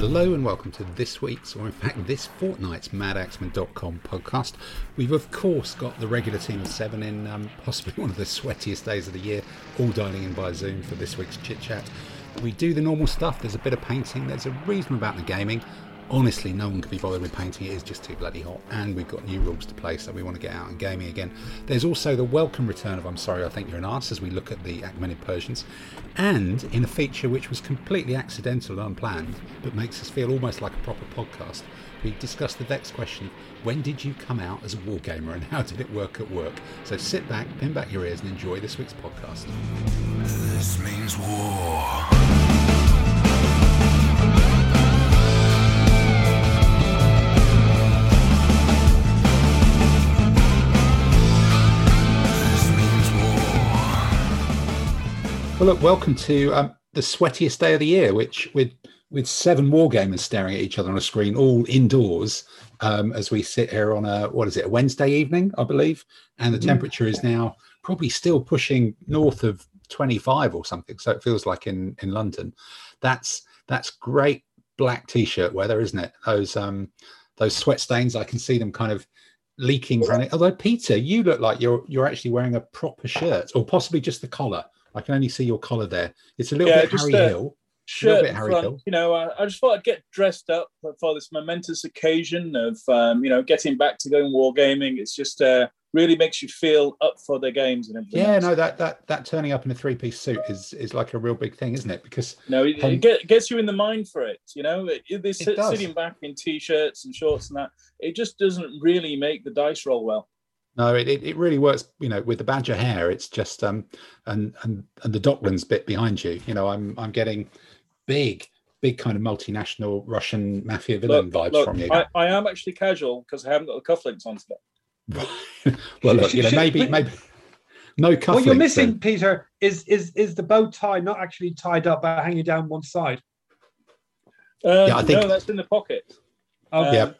Hello and welcome to this week's, or in fact this fortnight's, madaxeman.com podcast. We've of course got the regular team of seven in possibly one of the sweatiest days of the year, all dialing in by Zoom for this week's chit chat. We do the normal stuff. There's a bit of painting, there's a reasonable amount of gaming. Honestly, no one can be bothered with painting, it is just too bloody hot, and we've got new rules to play, so we want to get out and gaming again. There's also the welcome return of I'm Sorry I Think You're an Arse as we look at the Achaemenid Persians, and in a feature which was completely accidental and unplanned, but makes us feel almost like a proper podcast, we discuss the vexed question, when did you come out as a wargamer and how did it work at work? So sit back, pin back your ears and enjoy this week's podcast. This means war. Well, look, welcome to the sweatiest day of the year, which with seven wargamers staring at each other on a screen, all indoors, as we sit here on a Wednesday evening, I believe. And the temperature is now probably still pushing north of 25 or something. So it feels like in London. That's great black T-shirt weather, isn't it? Those sweat stains, I can see them kind of leaking from it. Although, Peter, you look like you're actually wearing a proper shirt, or possibly just the collar. I can only see your collar there. It's a little bit Harry Hill. Shirt bit Harry Hill. You know, I just thought I'd get dressed up for this momentous occasion of, getting back to going wargaming. It's just really makes you feel up for the games and everything. Yeah, no, that turning up in a three-piece suit is like a real big thing, isn't it? Because it gets you in the mind for it. You know, sitting back in t-shirts and shorts and that, it just doesn't really make the dice roll well. No, it really works, you know, with the badger hair. It's just and the Docklands bit behind you. You know, I'm getting big kind of multinational Russian mafia villain vibes from you. I am actually casual because I haven't got the cufflinks on today. Well, look, you know, maybe no cufflinks. What you're missing, then, Peter, is the bow tie not actually tied up but hanging down one side. I think no, that's in the pocket. Yeah.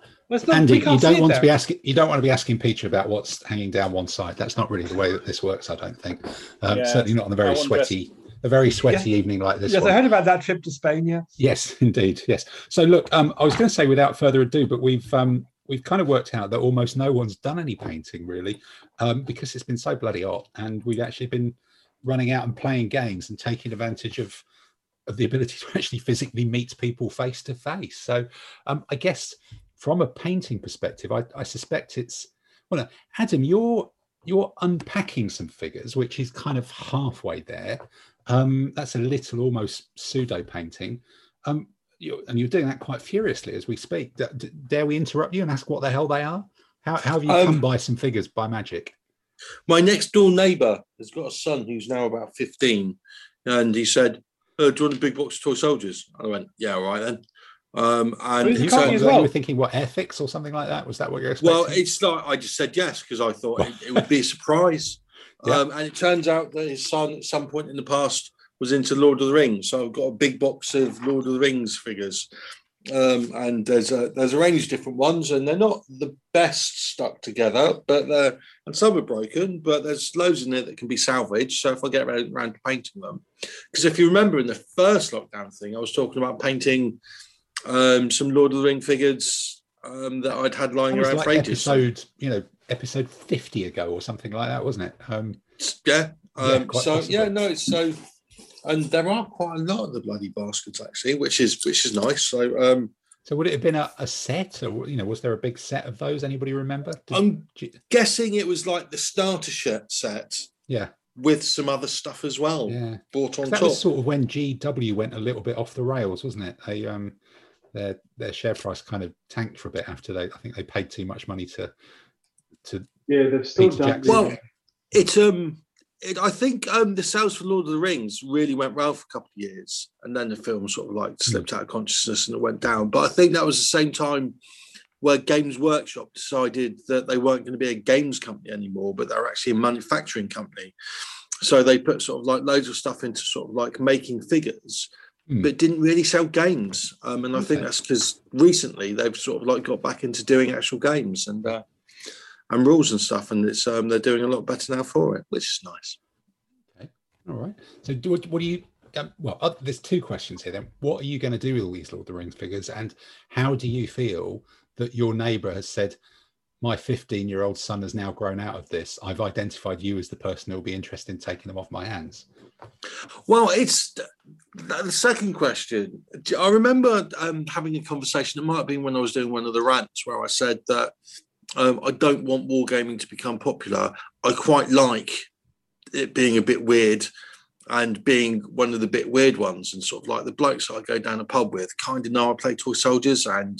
Andy, you don't want to be asking Peter about what's hanging down one side. That's not really the way that this works, I don't think. Certainly not on a very sweaty evening like this. Yes, I heard about that trip to Spain. Yeah. Yes, indeed. Yes. So look, I was going to say without further ado, but we've kind of worked out that almost no one's done any painting really, because it's been so bloody hot, and we've actually been running out and playing games and taking advantage of the ability to actually physically meet people face to face. So I guess, from a painting perspective, I suspect it's... Well, no, Adam, you're unpacking some figures, which is kind of halfway there. That's a little almost pseudo-painting. You're doing that quite furiously as we speak. Dare we interrupt you and ask what the hell they are? How have you come by some figures by magic? My next-door neighbour has got a son who's now about 15, and he said, do you want a big box of toy soldiers? I went, yeah, all right then. And you were thinking, what, Airfix or something like that? Was that what you're expecting? Well, it's like I just said yes because I thought it would be a surprise. Yeah. And it turns out that his son at some point in the past was into Lord of the Rings, so I've got a big box of Lord of the Rings figures. And there's a range of different ones, and they're not the best stuck together, but and some are broken. But there's loads in there that can be salvaged. So if I get around to painting them, because if you remember in the first lockdown thing, I was talking about painting some Lord of the Ring figures that I'd had lying around for ages. Episode 50 ago or something like that, wasn't it? And there are quite a lot of the bloody baskets actually, which is nice. So so would it have been a set, or was there a big set of those? Anybody remember? I'm guessing it was like the starter shirt set. Yeah. With some other stuff as well. Yeah. Bought on top. That was sort of when GW went a little bit off the rails, wasn't it? They their share price kind of tanked for a bit after they. I think they paid too much money to. Yeah, they've still done. Well, I think the sales for Lord of the Rings really went well for a couple of years, and then the film sort of like slipped out of consciousness and it went down. But I think that was the same time where Games Workshop decided that they weren't going to be a games company anymore, but they're actually a manufacturing company. So they put sort of like loads of stuff into sort of like making figures. But didn't really sell games. I think that's because recently they've sort of like got back into doing actual games and rules and stuff. And it's they're doing a lot better now for it, which is nice. Okay, all right. So what do you well, there's two questions here then. What are you going to do with all these Lord of the Rings figures, and how do you feel that your neighbour has said, my 15-year-old son has now grown out of this, I've identified you as the person who will be interested in taking them off my hands? Well, it's the second question. I remember having a conversation, it might have been when I was doing one of the rants, where I said that I don't want wargaming to become popular. I quite like it being a bit weird and being one of the bit weird ones, and sort of like the blokes I go down a pub with kind of know I play toy soldiers, and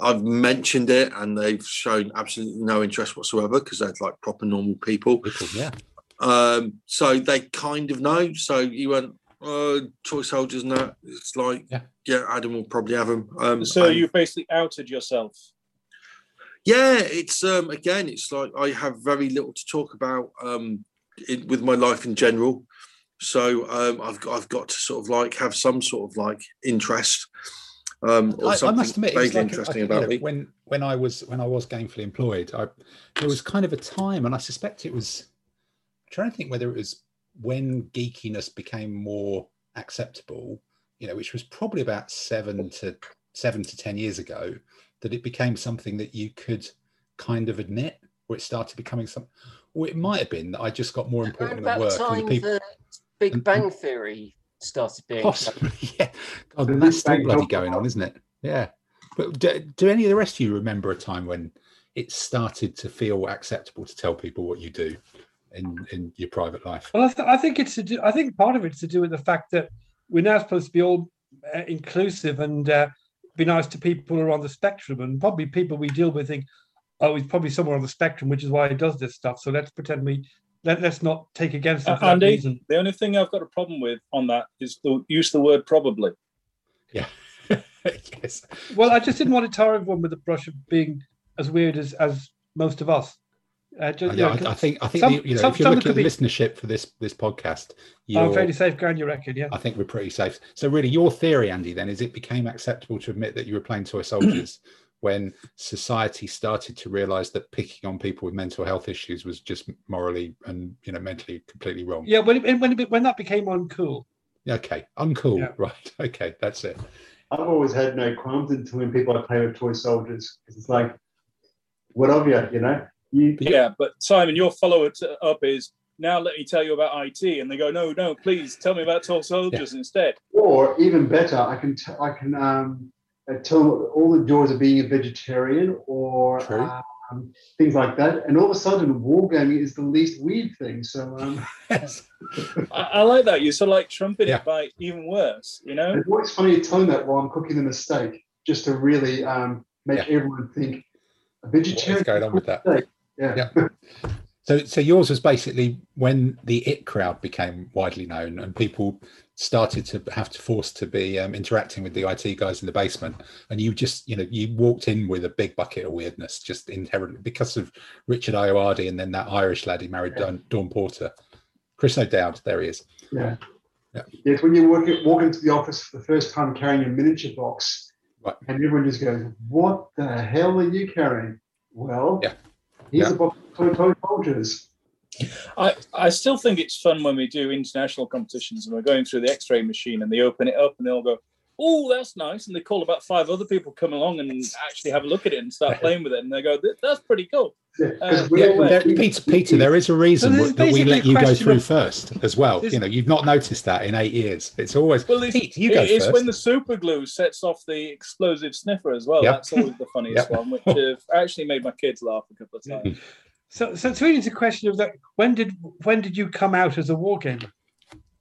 I've mentioned it and they've shown absolutely no interest whatsoever because they're like proper normal people. Yeah. So they kind of know. So you went, toy soldiers and that. It's like, yeah, Adam will probably have them. So you've basically outed yourself. Yeah, it's, again, it's like I have very little to talk about with my life in general. So I've got to sort of like have some sort of like interest. I must admit, it's like interesting about me. When I was gainfully employed, there was kind of a time, and I suspect it was, I'm trying to think whether it was when geekiness became more acceptable, you know, which was probably about 7 to 10 years ago, that it became something that you could kind of admit, or it started becoming something. Or it might have been that I just got more important than work. Around that time, the Big Bang Theory started being possibly, yeah. God, and that's still bloody going on, isn't it? Yeah. But do any of the rest of you remember a time when it started to feel acceptable to tell people what you do in your private life? Well, I think it's to do. I think part of it's to do with the fact that we're now supposed to be all inclusive and be nice to people who are on the spectrum, and probably people we deal with think, oh, he's probably somewhere on the spectrum, which is why he does this stuff. So let's pretend let's not take against him for that reason. The only thing I've got a problem with on that is the use the word probably. Yeah. Yes. Well, I just didn't want to tar everyone with the brush of being as weird as most of us. I think if you look at the listenership for this podcast, I'm fairly safe ground, you reckon? Yeah, I think we're pretty safe. So really, your theory, Andy, then, is it became acceptable to admit that you were playing toy soldiers when society started to realise that picking on people with mental health issues was just morally and mentally completely wrong. Yeah, when that became uncool. Okay, uncool. Yeah. Right. Okay, that's it. I've always had no qualms into when people play with toy soldiers, because it's like, what of you, you know? Yeah, but Simon, your follow-up is, now let me tell you about IT, and they go, no, please tell me about toy soldiers instead. Or even better, I can tell all the joys of being a vegetarian or things like that, and all of a sudden, wargaming is the least weird thing. So yes. I like that. You sort of like trumpet it by even worse, you know. It's always funny telling that while I'm cooking them a steak, just to really make everyone think a vegetarian. What's going on with that? Steak. Yeah. Yeah. So yours was basically when the IT crowd became widely known and people started to have to force to be interacting with the IT guys in the basement, and you just, you walked in with a big bucket of weirdness, just inherently, because of Richard Ayoade and then that Irish lad he married, Dawn Porter. Chris O'Dowd, there he is. Yeah. Yeah. Yes, when you walk into the office for the first time carrying a miniature box, right, and everyone just goes, what the hell are you carrying? Well, here's a box. I still think it's fun when we do international competitions and we're going through the X-ray machine and they open it up and they all go, oh, that's nice, and they call about 5 other people come along and actually have a look at it and start playing with it, and they go, that's pretty cool. Peter, there is a reason that we let you go through first as well. You've not noticed that in 8 years. It's always, Pete, you go first. It's when the super glue sets off the explosive sniffer as well. That's always the funniest one, which actually made my kids laugh a couple of times. So it's really a question of that. When did you come out as a wargamer?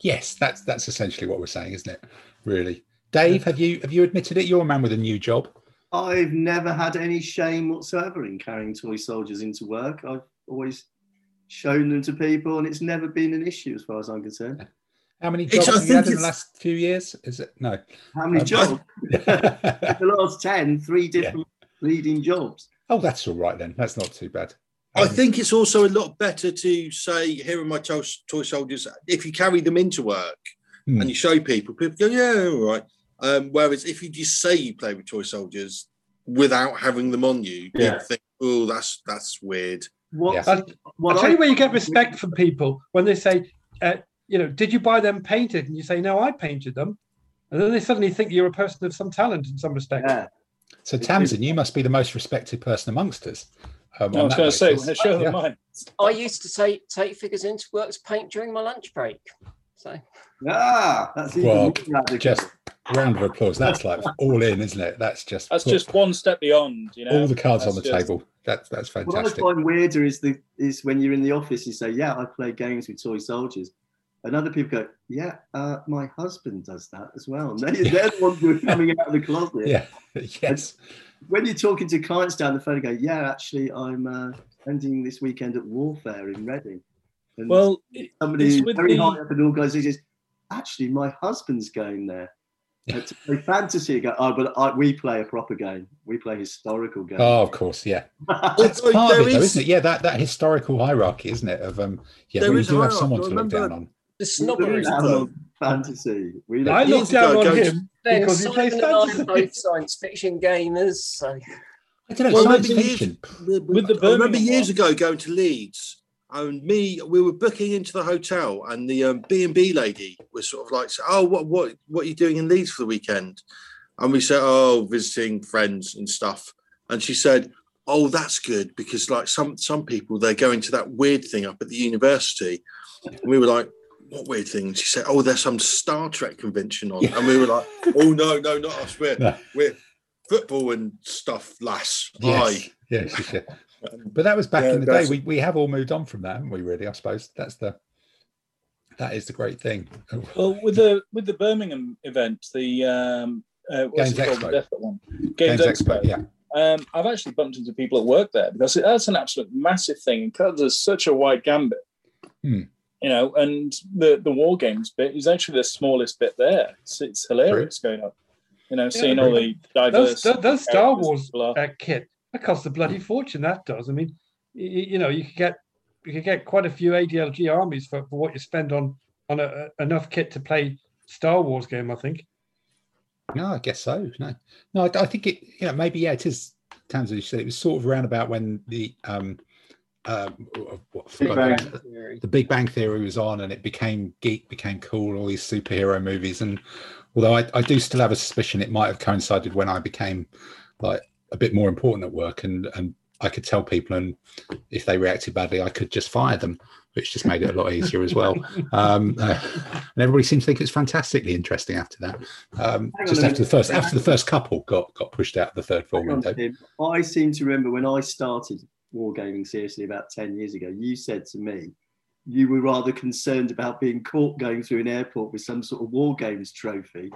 Yes, that's essentially what we're saying, isn't it? Really, Dave, have you admitted it? You're a man with a new job. I've never had any shame whatsoever in carrying toy soldiers into work. I've always shown them to people, and it's never been an issue as far as I'm concerned. How many jobs have you had in the last few years? Is it no? How many jobs? The last 10, 3 different leading jobs. Oh, that's all right then. That's not too bad. I think it's also a lot better to say, here are my toy soldiers. If you carry them into work and you show people go, yeah, all right. Whereas if you just say you play with toy soldiers without having them on you, people think, oh, that's weird. I'll tell you where you get respect from people when they say, you know, did you buy them painted? And you say, no, I painted them. And then they suddenly think you're a person of some talent in some respect. Yeah. So Tamsin, you must be the most respected person amongst us. I was going to say, I used to take figures into works paint during my lunch break. So. Ah, that's even just round of applause. That's like all in, isn't it? That's just just one step beyond. You know, all the cards on the table. That's fantastic. What I find weirder is when you're in the office, you say, "Yeah, I play games with toy soldiers," and other people go, "Yeah, my husband does that as well." And they're the ones who are coming out of the closet. Yeah, yes. And when you're talking to clients down the phone, and go, "Yeah, actually, I'm ending this weekend at Warfare in Reading." And well, somebody very high up in the organisation says, actually, my husband's going there. To play fantasy, go, oh, but we play a proper game. We play historical games. Oh, of course, yeah. It's part of it, though, isn't it? Yeah, that historical hierarchy, isn't it? Of we do have someone to look down on. The snobbery of fantasy. I look down on him because he plays fantasy. Both science fiction gamers. So. I don't know. Well, I remember years ago going to Leeds. And we were booking into the hotel, and the B&B lady was sort of like, "Oh, what are you doing in Leeds for the weekend?" And we said, "Oh, visiting friends and stuff." And she said, "Oh, that's good because like some people they're going to that weird thing up at the university." And we were like, "What weird thing?" And she said, "Oh, there's some Star Trek convention on," and we were like, "Oh no, not us. We're football and stuff, lass." Yes. But that was back in the day. We have all moved on from that, haven't we? Really, I suppose that is the great thing. Well, with the Birmingham event, the Games Expo one, Games Expo, yeah. I've actually bumped into people at work there because that's an absolute massive thing and covers such a wide gambit. Mm. You know, and the war games bit is actually the smallest bit there. It's hilarious going up. You know, seeing all the diverse. Those Star Wars kit. That costs a bloody fortune. That does. I mean, you could get quite a few ADLG armies for what you spend on enough kit to play Star Wars game. I think. No, I guess so. No, I think it. You know, maybe it is. Tamsin, you said it was sort of round about when the Big Bang Theory was on, and it became cool. All these superhero movies, and although I do still have a suspicion it might have coincided when I became a bit more important at work, and I could tell people, and if they reacted badly, I could just fire them, which just made it a lot easier as well. And everybody seems to think it's fantastically interesting after that. After the first couple got pushed out of the third form window. I seem to remember when I started wargaming seriously about 10 years ago, you said to me, you were rather concerned about being caught going through an airport with some sort of war games trophy.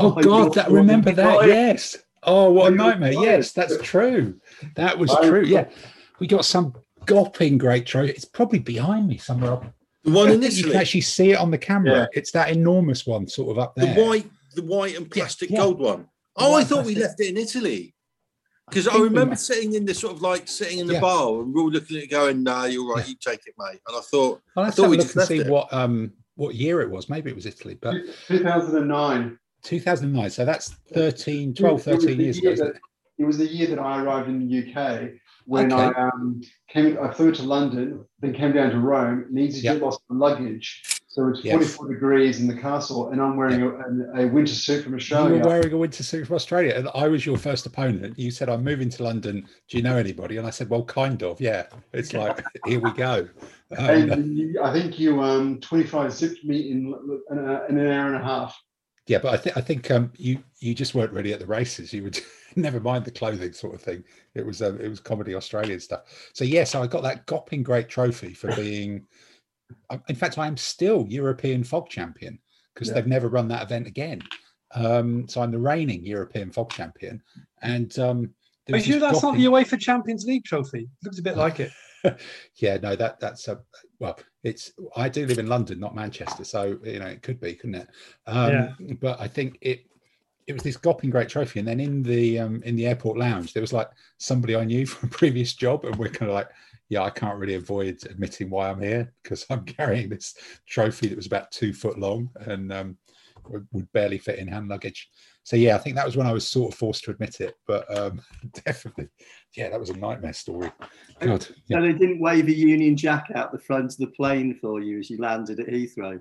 Oh God, remember that? Yes. Oh, what a nightmare. Yes, that's true. That was true. Yeah. We got some gopping great trophy. It's probably behind me somewhere. The one in Italy. You can actually see it on the camera. Yeah. It's that enormous one sort of up there. The white and plastic gold one. Oh, I thought we left it in Italy. Because I remember sitting in the sort of sitting in the bar and we were looking at it going, no, you're right, you take it, mate. And I thought, we just left it. What year it was. Maybe it was Italy, but 2009. 2009, so that's 13 years ago, isn't it? It was the year that I arrived in the UK when I flew to London, then came down to Rome, and EasyJet lost my luggage. So it's 44 degrees in the castle, and I'm wearing a winter suit from Australia. You were wearing a winter suit from Australia, and I was your first opponent. You said, I'm moving to London. Do you know anybody? And I said, well, kind of, yeah. It's like, here we go. And I think you 25 zipped me in an hour and a half. Yeah, but I think you just weren't really at the races. You would never mind the clothing sort of thing. It was Comedy Australian stuff. So yes, I got that gopping great trophy for being. In fact, I am still European FOG champion because they've never run that event again. So I'm the reigning European FOG champion. And but you that's not the UEFA Champions League trophy. It looks a bit like it. Yeah, no, that's a well. It's I do live in London, not Manchester, so you know it could be, couldn't it? But I think it was this gopping great trophy, and then in the airport lounge there was like somebody I knew from a previous job, and we're kind of like, yeah, I can't really avoid admitting why I'm here because I'm carrying this trophy that was about 2 foot long and would barely fit in hand luggage. So yeah, I think that was when I was sort of forced to admit it, but definitely, yeah, that was a nightmare story. God, yeah. So they didn't wave a Union Jack out the front of the plane for you as you landed at Heathrow.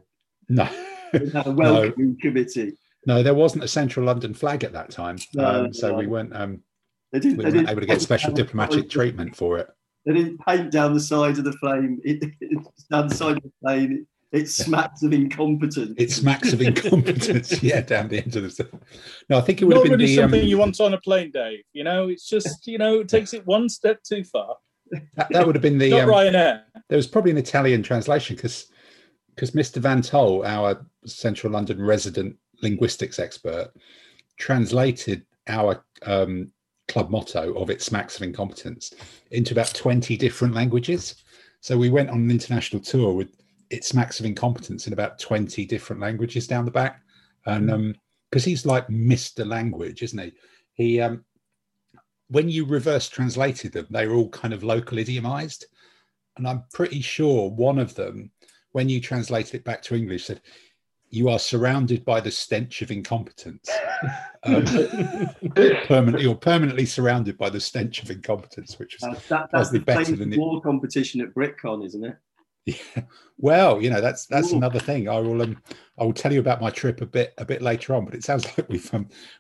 No. Welcoming committee. No, there wasn't a central London flag at that time. So we weren't able to get special diplomatic treatment for it. They didn't paint down the side of the flame. Down the side of the plane, it smacks of incompetence. It smacks of incompetence, yeah, down the end of the... No, I think it would have been really something you want on a plane, Dave. You know, it's just, you know, it takes it one step too far. That would have been the... Not Ryanair. There was probably an Italian translation because Mr. Van Tol, our central London resident linguistics expert, translated our club motto of "It smacks of incompetence" into about 20 different languages. So we went on an international tour with "It smacks of incompetence" in about 20 different languages down the back. And because he's like Mr. Language, isn't he? He when you reverse translated them, they were all kind of local idiomized. And I'm pretty sure one of them, when you translated it back to English, said, "You are surrounded by the stench of incompetence." You're permanently surrounded by the stench of incompetence, which is that's the better than the war competition at BritCon, isn't it? Yeah. Well, you know, that's another thing. I will tell you about my trip a bit later on. But it sounds like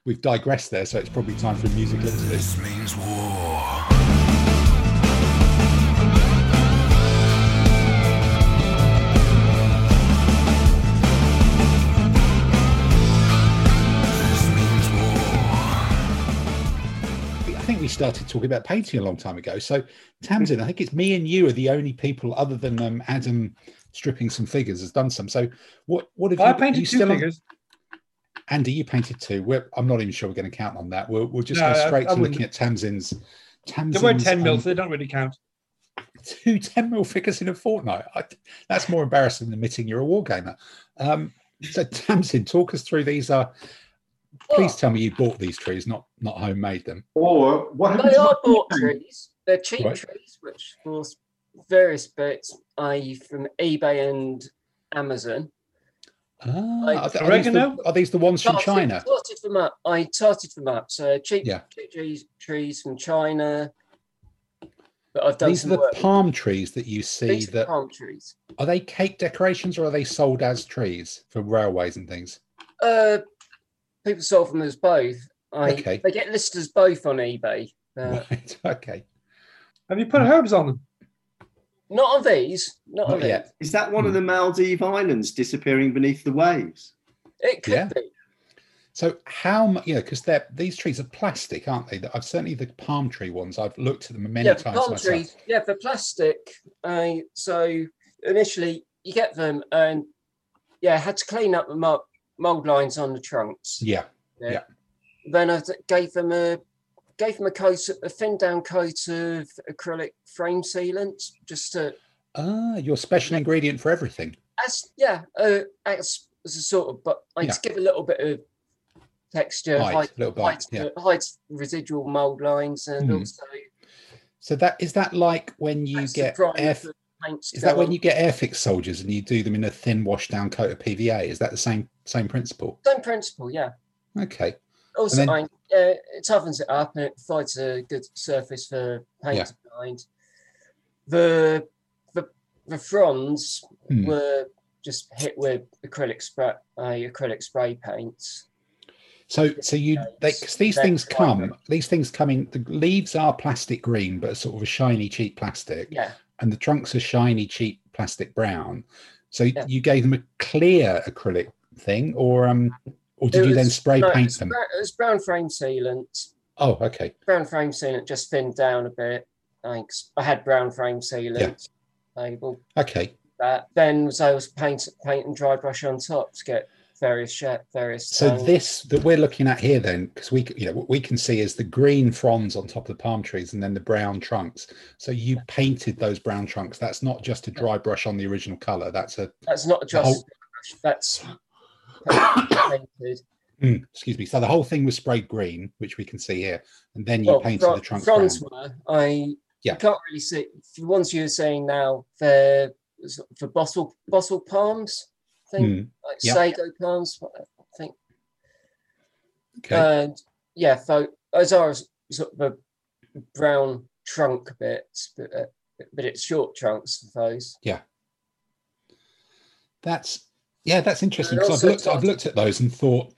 we've digressed there, so it's probably time for music. This means war. We started talking about painting a long time ago. So Tamsin, I think it's me and you are the only people other than Adam stripping some figures has done some. So what have you painted? You two figures. Andy, you painted two. I'm not even sure we're going to count on that. We'll just go straight to looking at Tamsin's. There were 10 mil, so they don't really count. Two 10 mil figures in a fortnight. That's more embarrassing than admitting you're a wargamer. So Tamsin, talk us through these. Please tell me you bought these trees, not homemade them. Or what? They are bought trees. They're cheap trees, which for various bits, i.e. from eBay and Amazon. Oregano? Are these the ones from China? I tarted them up. So cheap trees from China. But I've done these some are the work. Palm trees that you see. These are palm trees. Are they cake decorations or are they sold as trees for railways and things? People sold them as both. They get listed as both on eBay. Right, okay. Have you put herbs on them? Not on these. Not on these. Is that one of the Maldive Islands disappearing beneath the waves? It could be. So how, you know, because these trees are plastic, aren't they? I've certainly the palm tree ones. I've looked at them many times. Palm trees. Yeah, they're plastic. So initially you get them, and I had to clean up them up. Mold lines on the trunks. Yeah. Then I gave them a coat, a thin down coat of acrylic frame sealant, just to. Your special ingredient for everything. As a sort of, but I just give a little bit of texture, hides residual mold lines, and also. So is that like when you get when you get Airfix soldiers and you do them in a thin wash down coat of PVA? Is that the same principle? Same principle, yeah. Okay. Also, it toughens it up and it provides a good surface for paint to blind. The fronds were just hit with acrylic spray paints. These things come in. The leaves are plastic green, but sort of a shiny, cheap plastic. Yeah. And the trunks are shiny, cheap plastic brown. So you gave them a clear acrylic thing, or did you then paint them? It was brown frame sealant. Oh, okay. Brown frame sealant just thinned down a bit. Thanks. I had brown frame sealant. Yeah. Okay. Then I was paint and dry brush on top to get various. So this that we're looking at here, then, because what we can see is the green fronds on top of the palm trees, and then the brown trunks. So you painted those brown trunks. That's not just a dry brush on the original color. That's not just a dry brush. That's painted. Excuse me. So the whole thing was sprayed green, which we can see here, and then you painted the trunks. Fronds brown. You can't really see. The ones you're saying now, they're for bottle palms. Sago plants, I think. Okay. And those are sort of a brown trunk bits, but it's short trunks for those. Yeah. That's Yeah, that's interesting, because I've looked at those and thought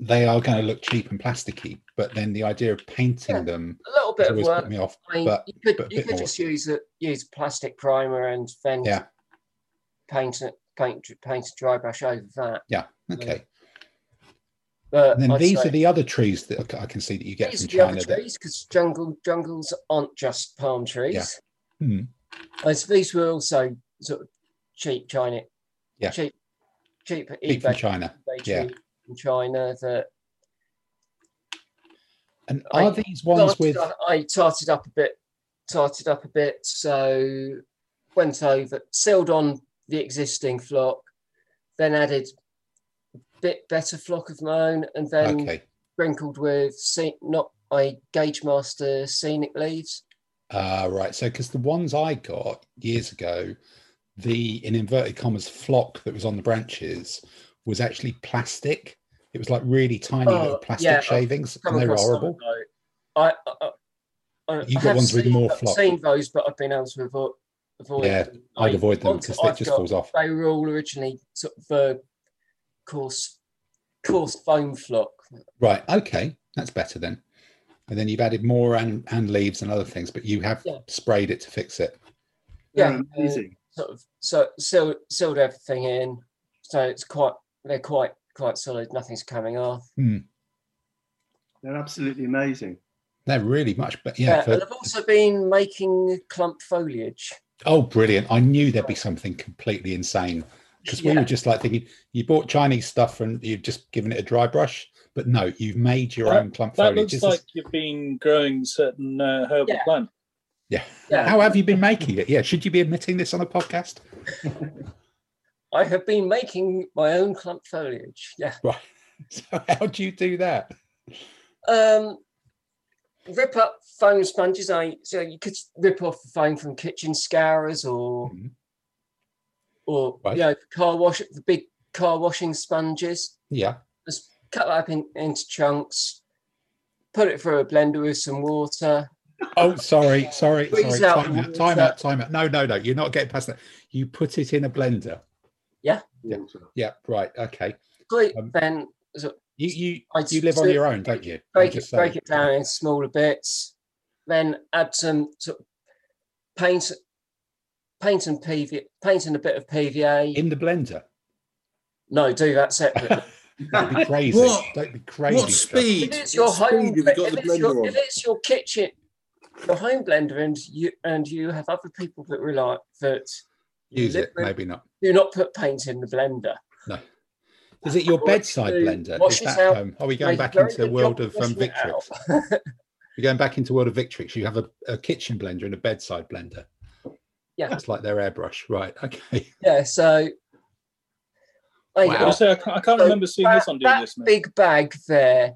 they are going to look cheap and plasticky, but then the idea of painting them a little bit of work put me off. I mean, but, you could just use plastic primer and then paint a dry brush over that. Yeah, okay. But and then these are the other trees that I can see that you get from China. These are the other trees, because jungles aren't just palm trees. Yeah. Hmm. And so these were also sort of cheap China, cheap eBay China, in China. That and are these ones with? I tarted up a bit, so went over, sealed on the existing flock, then added bit better flock of mine, and then sprinkled with Gauge Master scenic leaves. Right, so because the ones I got years ago, the in inverted commas flock that was on the branches was actually plastic. It was like really tiny little plastic shavings, and they were horrible. You got ones with more flock. I've seen those, but I've been able to avoid them. I'd avoid them because it just falls off. They were all originally sort of coarse foam flock. Right, okay, that's better then. And then you've added more and leaves and other things, but you have sprayed it to fix it. Yeah, amazing. Sealed everything in, so it's they're quite solid. Nothing's coming off. Mm. They're absolutely amazing. They're really much, but and I've also been making clump foliage. Oh, brilliant! I knew there'd be something completely insane. Because we were just like thinking, you bought Chinese stuff and you've just given it a dry brush, but no, you've made your own clump foliage. That looks like you've been growing certain herbal plant. Yeah. How have you been making it? Yeah, should you be admitting this on a podcast? I have been making my own clump foliage. Yeah. Right. So how do you do that? Rip up foam sponges. So you could rip off the foam from kitchen scourers or. Mm-hmm. Or the big car washing sponges. Yeah, just cut that up into chunks, put it through a blender with some water. Oh, sorry. Time out. No. You're not getting past that. You put it in a blender. Yeah. Right. Okay. Then you live on your own, don't you? Break it down in smaller bits. Then add some sort of paint and a bit of PVA in the blender. No, do that separately. That'd be crazy. Don't be crazy. What speed? If it's your home kitchen, your home blender, and you have other people that rely that use it. Maybe not. Do not put paint in the blender. No. Is it your bedside blender? Wash it out. Are we going back into the world of Victrix? We're going back into the world of Victrix. You have a kitchen blender and a bedside blender. Yeah, it's like their airbrush, right? Okay. Yeah, so I can't remember seeing this on doing this. That big bag there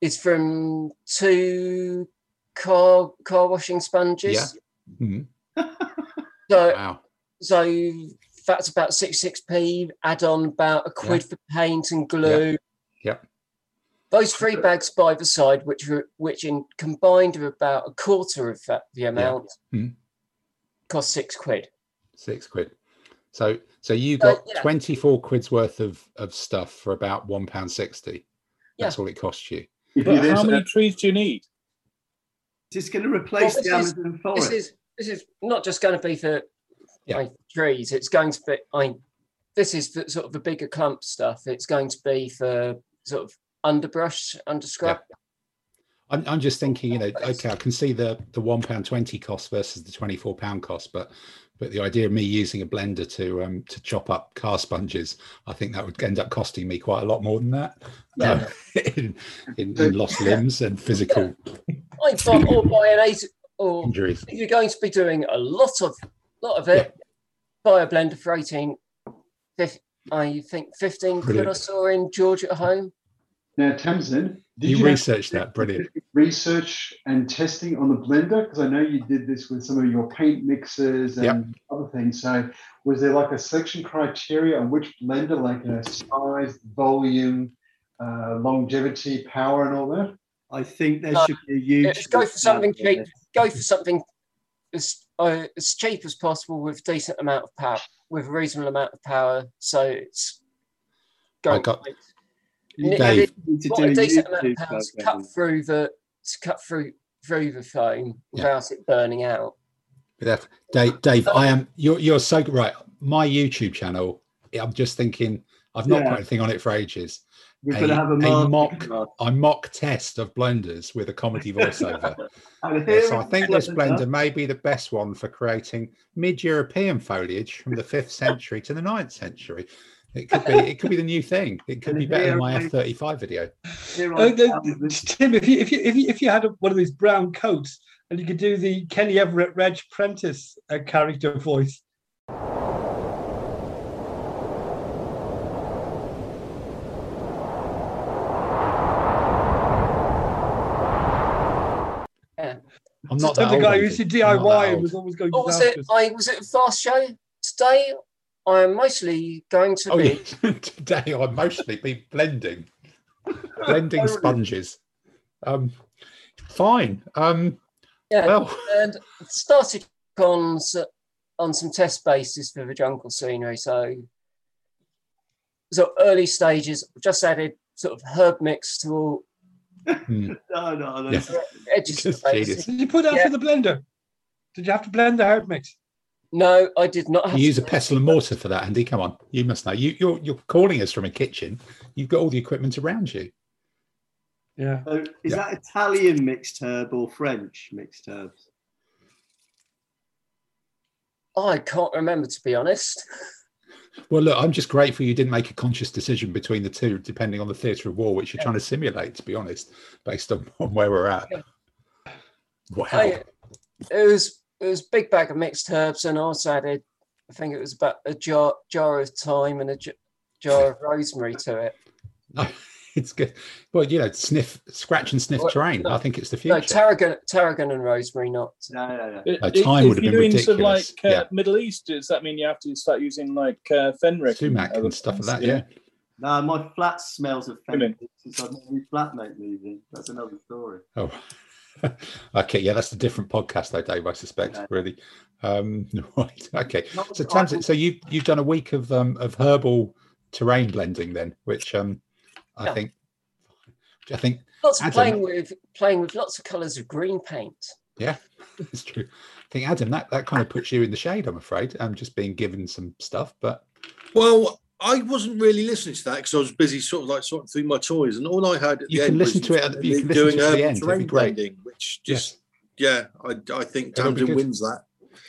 is from two car washing sponges. Yeah. So that's about 66p. Add on about a quid for paint and glue. Yep. Those three bags by the side, which in combined are about a quarter of the amount. Yeah. Mm. Cost £6. £6. So you got 24 quid's worth of stuff for about £1.60. That's all it costs you. But how many trees do you need? It's going to replace the Amazon forest. This is not just going to be for trees. It's going to be. This is for sort of the bigger clump stuff. It's going to be for sort of underbrush, underscrub. Yeah. I'm just thinking, I can see the £1.20 cost versus the £24 cost, but the idea of me using a blender to chop up car sponges, I think that would end up costing me quite a lot more than that. Yeah. In lost limbs and physical. Injuries. If you're going to be doing a lot of it, buy a blender for 15 quid I saw in George at home. Now, Tamsin, you researched that? Brilliant. Research and testing on the blender, because I know you did this with some of your paint mixers and other things. So was there like a selection criteria on which blender, like size, volume, longevity, power and all that? I think there should be a huge... Yeah, just go for something cheap. Go for something as cheap as possible with decent amount of power. with a reasonable amount of power, so it's going to cut through the flame without it burning out. Dave, I am you're so right. My YouTube channel, I'm just thinking I've not put anything on it for ages. We're going to have a mock test of blenders with a comedy voiceover. So I think this blender may be the best one for creating mid-European foliage from the 5th century to the 9th century. It could be the new thing. It could be better than my F-35 video. Tim, if you had one of these brown coats and you could do the Kenny Everett Reg Prentice character voice. I'm not the guy who used to DIY and was always going disastrous. Was it a fast show? Today, I am mostly going to be... Yeah. Today, I'll mostly be blending. Blending sponges. Fine. Well. And started on some test bases for the jungle scenery. So early stages, just added sort of herb mix to all... No. Yeah. Did you put that for the blender? Did you have to blend the herb mix? No, I did not. You use a pestle and mortar for that, Andy. Come on, you must know. You're calling us from a kitchen. You've got all the equipment around you. Yeah. So is that Italian mixed herb or French mixed herbs? I can't remember, to be honest. Well, look, I'm just grateful you didn't make a conscious decision between the two, depending on the theatre of war, which you're trying to simulate, to be honest, based on where we're at. Yeah. Wow. It was a big bag of mixed herbs, and I also added, I think it was about a jar of thyme and a jar of rosemary to it. No, it's good. Well, you know, scratch and sniff terrain. No, I think it's the future. No, tarragon and rosemary, not. No. Thyme would have been ridiculous. If you're doing some, like, Middle East, does that mean you have to start using, like, fenric? Sumac and stuff like that, yeah. No, my flat smells of fenric since I've not been flatmate moving. That's another story. Oh, okay, yeah, that's a different podcast, though, Dave, I suspect, really. Right, okay. So you've done a week of herbal terrain blending, then, which... I think lots of playing with lots of colours of green paint. Yeah, it's true. I think, Adam, that kind of puts you in the shade, I'm afraid. I'm just being given some stuff, but well, I wasn't really listening to that because I was busy sorting through my toys, and all I had at the end was doing urban terrain blending, which just I think Tamsin wins that.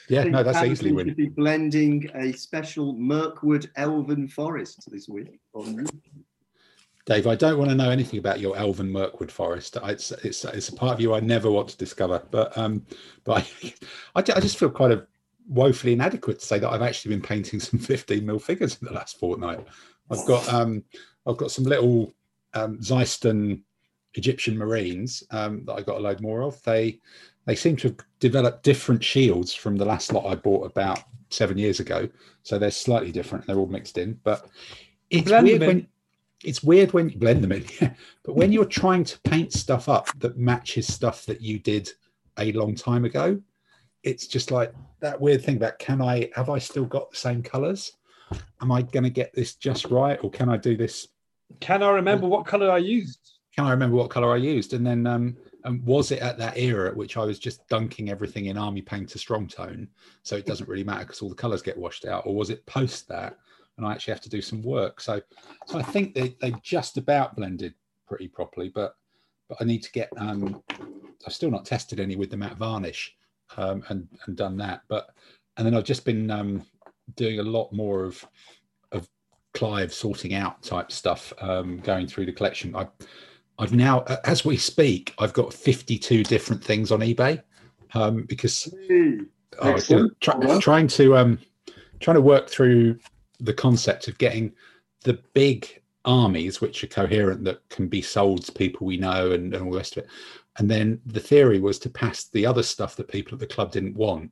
Yeah, no, that's easily win. We'll be blending a special Mirkwood Elven Forest this week. Dave, I don't want to know anything about your elven Mirkwood forest. It's a part of you I never want to discover. But I just feel kind of woefully inadequate to say that I've actually been painting some 15mm figures in the last fortnight. I've got some little Zeiston Egyptian Marines that I got a load more of. They seem to have developed different shields from the last lot I bought about 7 years ago. So they're slightly different. They're all mixed in, but it's weird when. It's weird when you blend them in, but when you're trying to paint stuff up that matches stuff that you did a long time ago, it's just like that weird thing about, have I still got the same colours? Am I going to get this just right? Or can I do this? Can I remember what colour I used? And then was it at that era at which I was just dunking everything in army paint to strong tone? So it doesn't really matter because all the colours get washed out. Or was it post that? And I actually have to do some work. So I think they just about blended pretty properly, but I need to get, I've still not tested any with the matte varnish and done that. And then I've just been doing a lot more of Clive sorting out type stuff, going through the collection. I've now, as we speak, I've got 52 different things on eBay because I was trying to work through the concept of getting the big armies which are coherent that can be sold to people we know and all the rest of it, and then the theory was to pass the other stuff that people at the club didn't want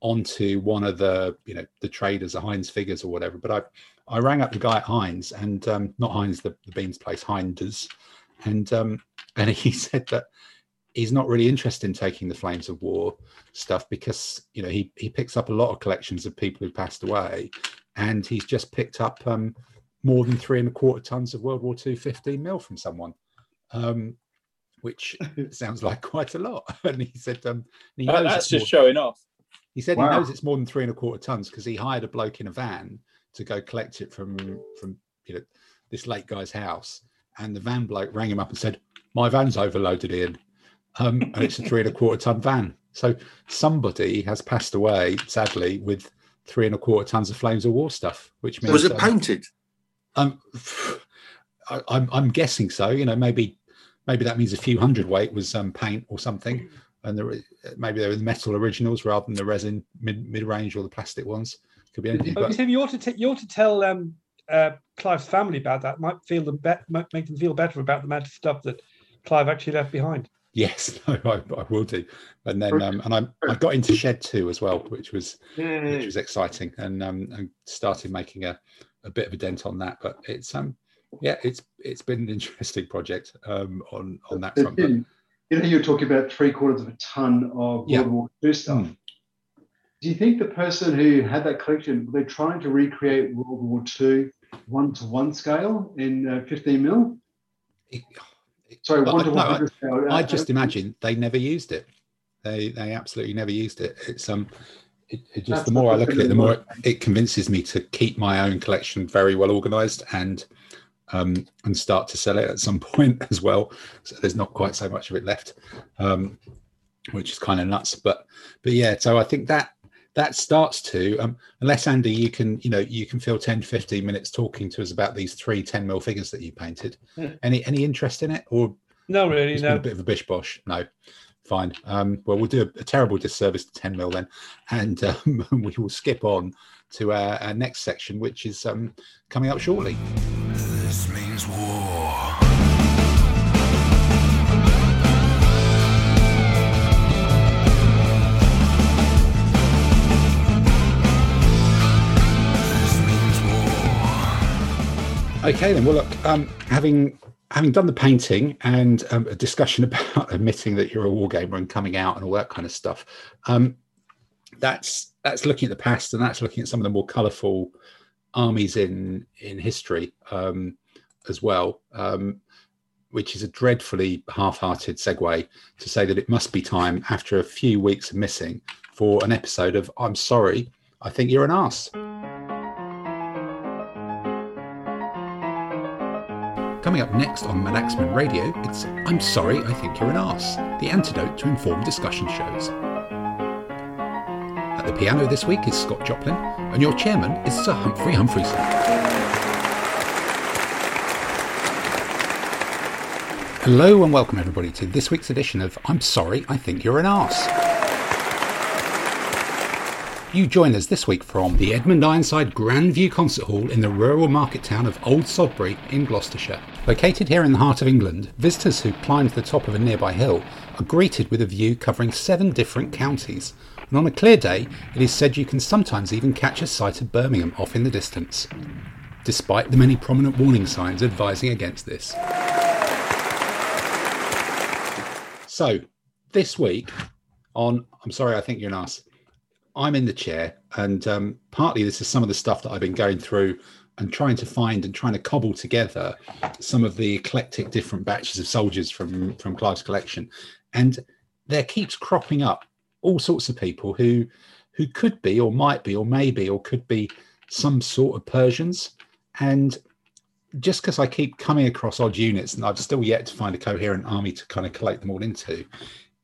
onto one of the the traders, the Heinz figures or whatever. But I rang up the guy at Heinz, and not Heinz, the Beans place, Hinders, and he said that he's not really interested in taking the Flames of War stuff because he picks up a lot of collections of people who passed away. and he's just picked up more than 3¼ tons of World War II 15 mil from someone, which sounds like quite a lot. And he said, he knows that's just showing off. He said he knows it's more than 3¼ tons because he hired a bloke in a van to go collect it from this late guy's house, and the van bloke rang him up and said, "My van's overloaded, Ian, and it's a 3¼ ton van." So somebody has passed away, sadly, with 3¼ tons of Flames of War stuff, which means— was it painted? I'm guessing so. You know, maybe that means a few hundredweight was paint or something, and maybe they were the metal originals rather than the resin mid-range or the plastic ones. Could be anything. But Tim, you ought to tell Clive's family about that. Might make them feel better about the amount of stuff that Clive actually left behind. Yes, no, I will do. And then I got into Shed 2 as well, which was exciting, and started making a bit of a dent on that. But it's been an interesting project on that front. But, you're talking about 3/4 ton of World War II stuff. Mm. Do you think the person who had that collection, were they trying to recreate World War II 1:1 scale in 15 mil? Sorry, one to one. I just imagine they never used it. They absolutely never used it. It's the more I look at it, the more it convinces me to keep my own collection very well organised and start to sell it at some point as well. So there's not quite so much of it left, which is kind of nuts. But yeah, so I think that starts to unless Andy, you can fill 10-15 minutes talking to us about these 3 10mm figures that you painted. Yeah. Any interest in it, or no? Really, it's been a bit of a bish bosh. No, fine. Well, we'll do a terrible disservice to 10mm then, and we will skip on to our next section, which is coming up shortly. This means war. Okay then, well look, having done the painting and a discussion about admitting that you're a wargamer and coming out and all that kind of stuff, that's looking at the past, and that's looking at some of the more colourful armies in history as well, which is a dreadfully half-hearted segue to say that it must be time, after a few weeks of missing, for an episode of I'm Sorry, I Think You're an Arse. Coming up next on Malaxman Radio, it's I'm Sorry, I Think You're an Arse, the antidote to informed discussion shows. At the piano this week is Scott Joplin, and your chairman is Sir Humphrey Humphreyson. Hello and welcome everybody to this week's edition of I'm Sorry, I Think You're an Arse. You join us this week from the Edmund Ironside Grandview Concert Hall in the rural market town of Old Sodbury in Gloucestershire. Located here in the heart of England, visitors who climbed the top of a nearby hill are greeted with a view covering 7 different counties, and on a clear day it is said you can sometimes even catch a sight of Birmingham off in the distance, despite the many prominent warning signs advising against this. So, this week on I'm Sorry I Think You're an Arse, I'm in the chair, and partly this is some of the stuff that I've been going through and trying to find and trying to cobble together some of the eclectic different batches of soldiers from Clive's collection. And there keeps cropping up all sorts of people who could be or might be or maybe or could be some sort of Persians. And just because I keep coming across odd units and I've still yet to find a coherent army to kind of collate them all into,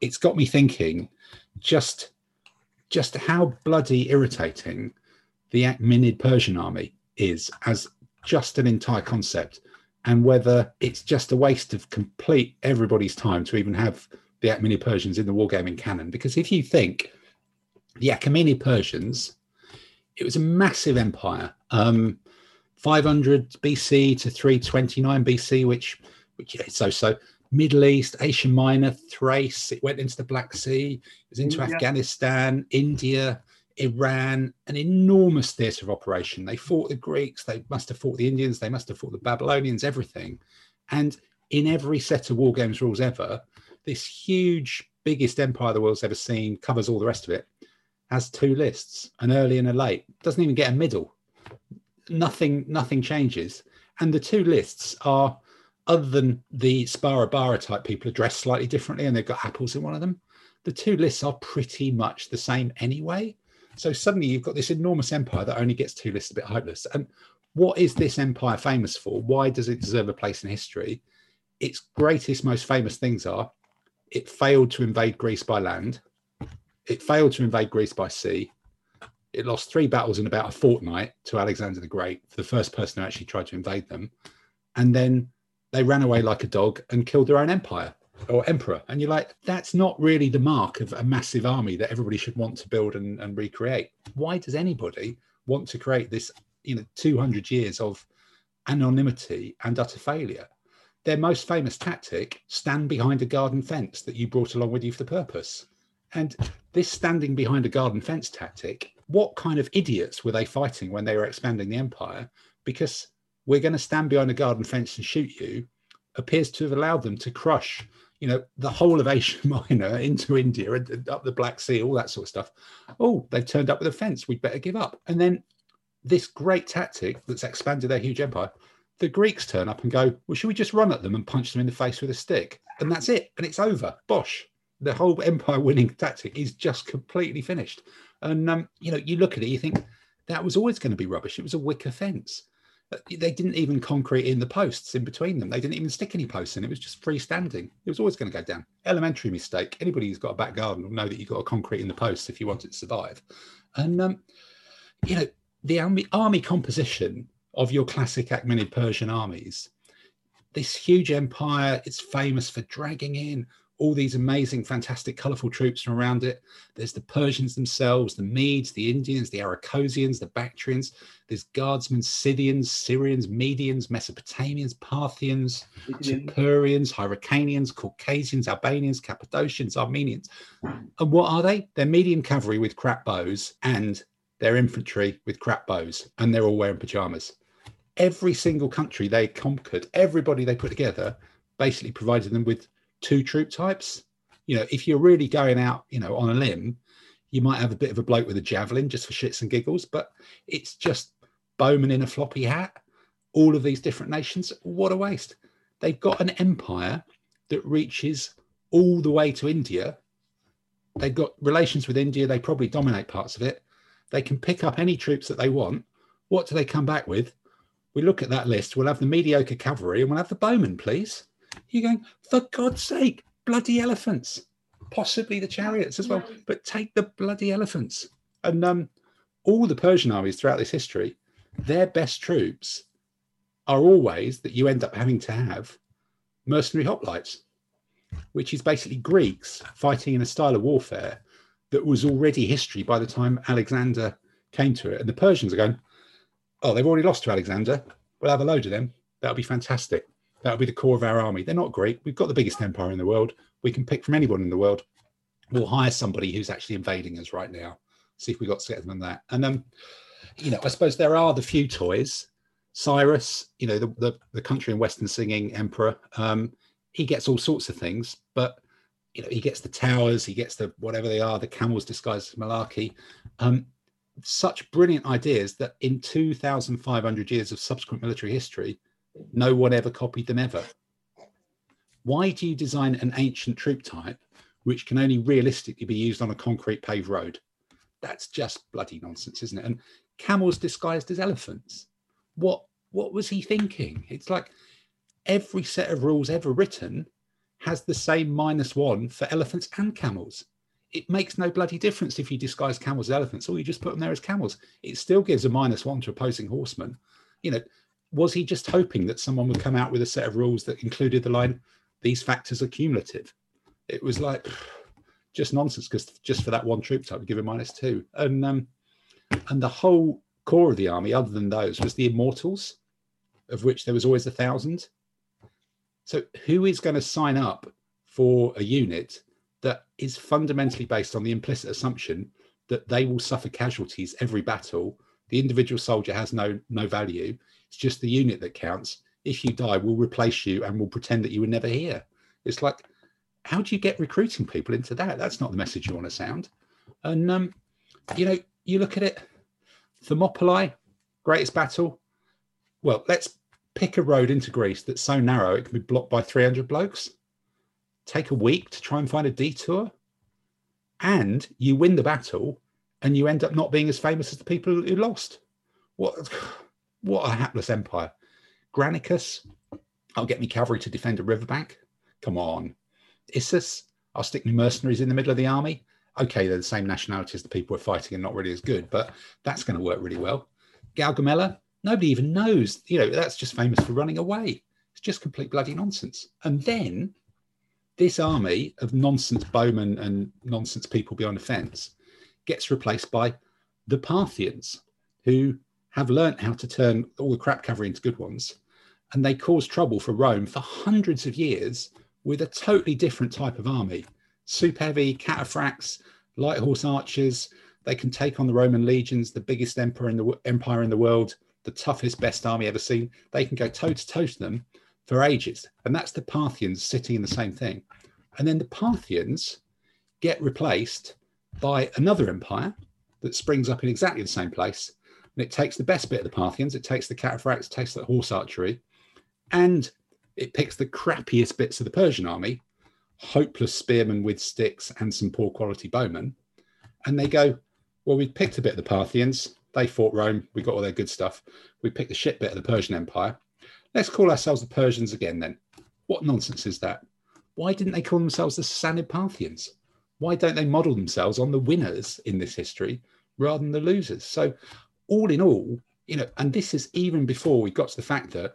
it's got me thinking just how bloody irritating the Achaemenid Persian army is as just an entire concept, and whether it's just a waste of complete everybody's time to even have the Achaemenid Persians in the wargaming canon. Because if you think the Achaemenid Persians, it was a massive empire, 500 BC to 329 BC, which yeah, so. Middle East, Asia Minor, Thrace, it went into the Black Sea, it was into Afghanistan, India, Iran, an enormous theatre of operation. They fought the Greeks, they must have fought the Indians, they must have fought the Babylonians, everything. And in every set of war games rules ever, this huge, biggest empire the world's ever seen, covers all the rest of it, has 2 lists, an early and a late. Doesn't even get a middle. nothing changes. And the two lists are, other than the Sbarra Barra type people are dressed slightly differently and they've got apples in one of them, the two lists are pretty much the same anyway. So suddenly you've got this enormous empire that only gets two lists a bit hopeless. And what is this empire famous for? Why does it deserve a place in history? Its greatest, most famous things are, it failed to invade Greece by land. It failed to invade Greece by sea. It lost 3 battles in about a fortnight to Alexander the Great, the first person who actually tried to invade them. And then they ran away like a dog and killed their own empire or emperor. And you're like, that's not really the mark of a massive army that everybody should want to build and recreate. Why does anybody want to create this, 200 years of anonymity and utter failure? Their most famous tactic, stand behind a garden fence that you brought along with you for the purpose. And this standing behind a garden fence tactic, what kind of idiots were they fighting when they were expanding the empire? Because we're going to stand behind a garden fence and shoot you appears to have allowed them to crush, the whole of Asia Minor into India and up the Black Sea, all that sort of stuff. Oh, they've turned up with a fence. We'd better give up. And then this great tactic that's expanded their huge empire, the Greeks turn up and go, well, should we just run at them and punch them in the face with a stick? And that's it. And it's over. Bosh. The whole empire winning tactic is just completely finished. And, you look at it, you think that was always going to be rubbish. It was a wicker fence. They didn't even concrete in the posts in between them. They didn't even stick any posts in. It was just freestanding. It was always going to go down. Elementary mistake. Anybody who's got a back garden will know that you've got to concrete in the posts if you want it to survive. And, the army composition of your classic Achaemenid Persian armies, this huge empire, it's famous for dragging in all these amazing, fantastic, colourful troops from around it. There's the Persians themselves, the Medes, the Indians, the Aracosians, the Bactrians. There's guardsmen, Scythians, Syrians, Medians, Mesopotamians, Parthians, Cimmerians, Hyrcanians, Caucasians, Albanians, Cappadocians, Armenians. And what are they? They're medium cavalry with crap bows and they're infantry with crap bows. And they're all wearing pyjamas. Every single country they conquered, everybody they put together, basically provided them with 2 troop types. If you're really going out, on a limb, you might have a bit of a bloke with a javelin just for shits and giggles, but it's just bowmen in a floppy hat, all of these different nations. What a waste. They've got an empire that reaches all the way to India. They've got relations with India. They probably dominate parts of it. They can pick up any troops that they want. What do they come back with? We look at that list. We'll have the mediocre cavalry and we'll have the bowmen, please. You're going, for God's sake, bloody elephants, possibly the chariots as well, but take the bloody elephants. And all the Persian armies throughout this history, their best troops are always that you end up having to have mercenary hoplites, which is basically Greeks fighting in a style of warfare that was already history by the time Alexander came to it. And the Persians are going, oh, they've already lost to Alexander. We'll have a load of them. That'll be fantastic. That'll be the core of our army. They're not Greek. We've got the biggest empire in the world. We can pick from anyone in the world. We'll hire somebody who's actually invading us right now. See if we got to get them on that. And, I suppose there are the few toys. Cyrus, the country in Western singing emperor, he gets all sorts of things, but, he gets the towers, he gets the whatever they are, the camels disguised as malarkey. Such brilliant ideas that in 2,500 years of subsequent military history, no one ever copied them ever. Why do you design an ancient troop type which can only realistically be used on a concrete paved road? That's just bloody nonsense, isn't it? And camels disguised as elephants. What was he thinking? It's like every set of rules ever written has the same -1 for elephants and camels. It makes no bloody difference if you disguise camels as elephants or you just put them there as camels. It still gives a -1 to opposing horsemen. Was he just hoping that someone would come out with a set of rules that included the line, these factors are cumulative? It was like just nonsense, because just for that one troop type, we give him -2. And the whole core of the army, other than those, was the immortals, of which there was always 1,000. So who is going to sign up for a unit that is fundamentally based on the implicit assumption that they will suffer casualties every battle? The individual soldier has no value. It's just the unit that counts. If you die, we'll replace you and we'll pretend that you were never here. It's like, how do you get recruiting people into that? That's not the message you want to sound. And, you look at it, Thermopylae, Greatest battle? Well, let's pick a road into Greece that's so narrow it can be blocked by 300 blokes. Take a week to try and find a detour. And you win the battle and you end up not being as famous as the people who lost. What a hapless empire. Granicus, I'll get me cavalry to defend a riverbank. Come on. Issus, I'll stick me mercenaries in the middle of the army. Okay, they're the same nationality as the people we're fighting and not really as good, but that's going to work really well. Gaugamela, nobody even knows. You know, that's just famous for running away. It's just complete bloody nonsense. And then this army of nonsense bowmen and nonsense people behind the fence gets replaced by the Parthians, who have learnt how to turn all the crap cavalry into good ones. And they caused trouble for Rome for hundreds of years with a totally different type of army. Super heavy, cataphracts, light horse archers. They can take on the Roman legions, the biggest empire in the world, the toughest, best army ever seen. They can go toe-to-toe to them for ages. And that's the Parthians sitting in the same thing. And then the Parthians get replaced by another empire that springs up in exactly the same place. And it takes the best bit of the Parthians. It takes the cataphracts, it takes the horse archery, and it picks the crappiest bits of the Persian army, hopeless spearmen with sticks and some poor quality bowmen. And they go, well, we picked a bit of the Parthians. They fought Rome. We got all their good stuff. We picked the shit bit of the Persian Empire. Let's call ourselves the Persians again then. What nonsense is that? Why didn't they call themselves the Sassanid Parthians? Why don't they model themselves on the winners in this history rather than the losers? So all in all, you know, and this is even before we got to the fact that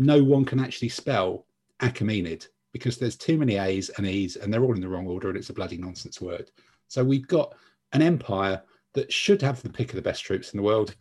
no one can actually spell Achaemenid because there's too many A's and E's and they're all in the wrong order and it's a bloody nonsense word. So we've got an empire that should have the pick of the best troops in the world,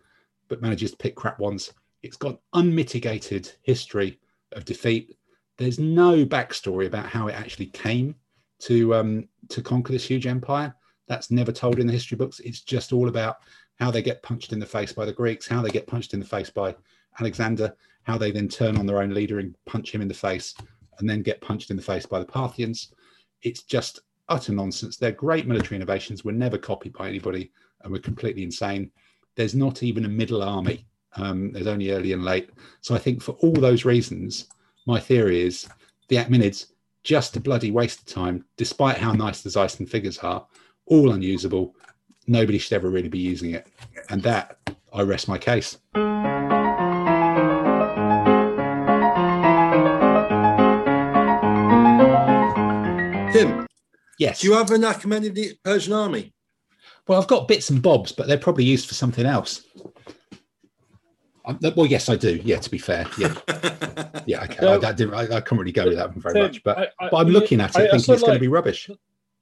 but manages to pick crap ones. It's got unmitigated history of defeat. There's no backstory about how it actually came to conquer this huge empire. That's never told in the history books. It's just all about how they get punched in the face by the Greeks, how they get punched in the face by Alexander, how they then turn on their own leader and punch him in the face and then get punched in the face by the Parthians. It's just utter nonsense. Their great military innovations were never copied by anybody and were completely insane. There's not even a middle army. There's only early and late. So I think for all those reasons, my theory is the Achaemenids, just a bloody waste of time, despite how nice the Zeiston figures are, all unusable. Nobody should ever really be using it. And that, I rest my case. Tim, yes. Do you have an Achaemenid Persian army? Well, I've got bits and bobs, but they're probably used for something else. Well, yes, I do. Yeah, to be fair. Yeah, yeah. Okay. No, I can't really go with that one very much, but I'm looking at it thinking it's going to be rubbish.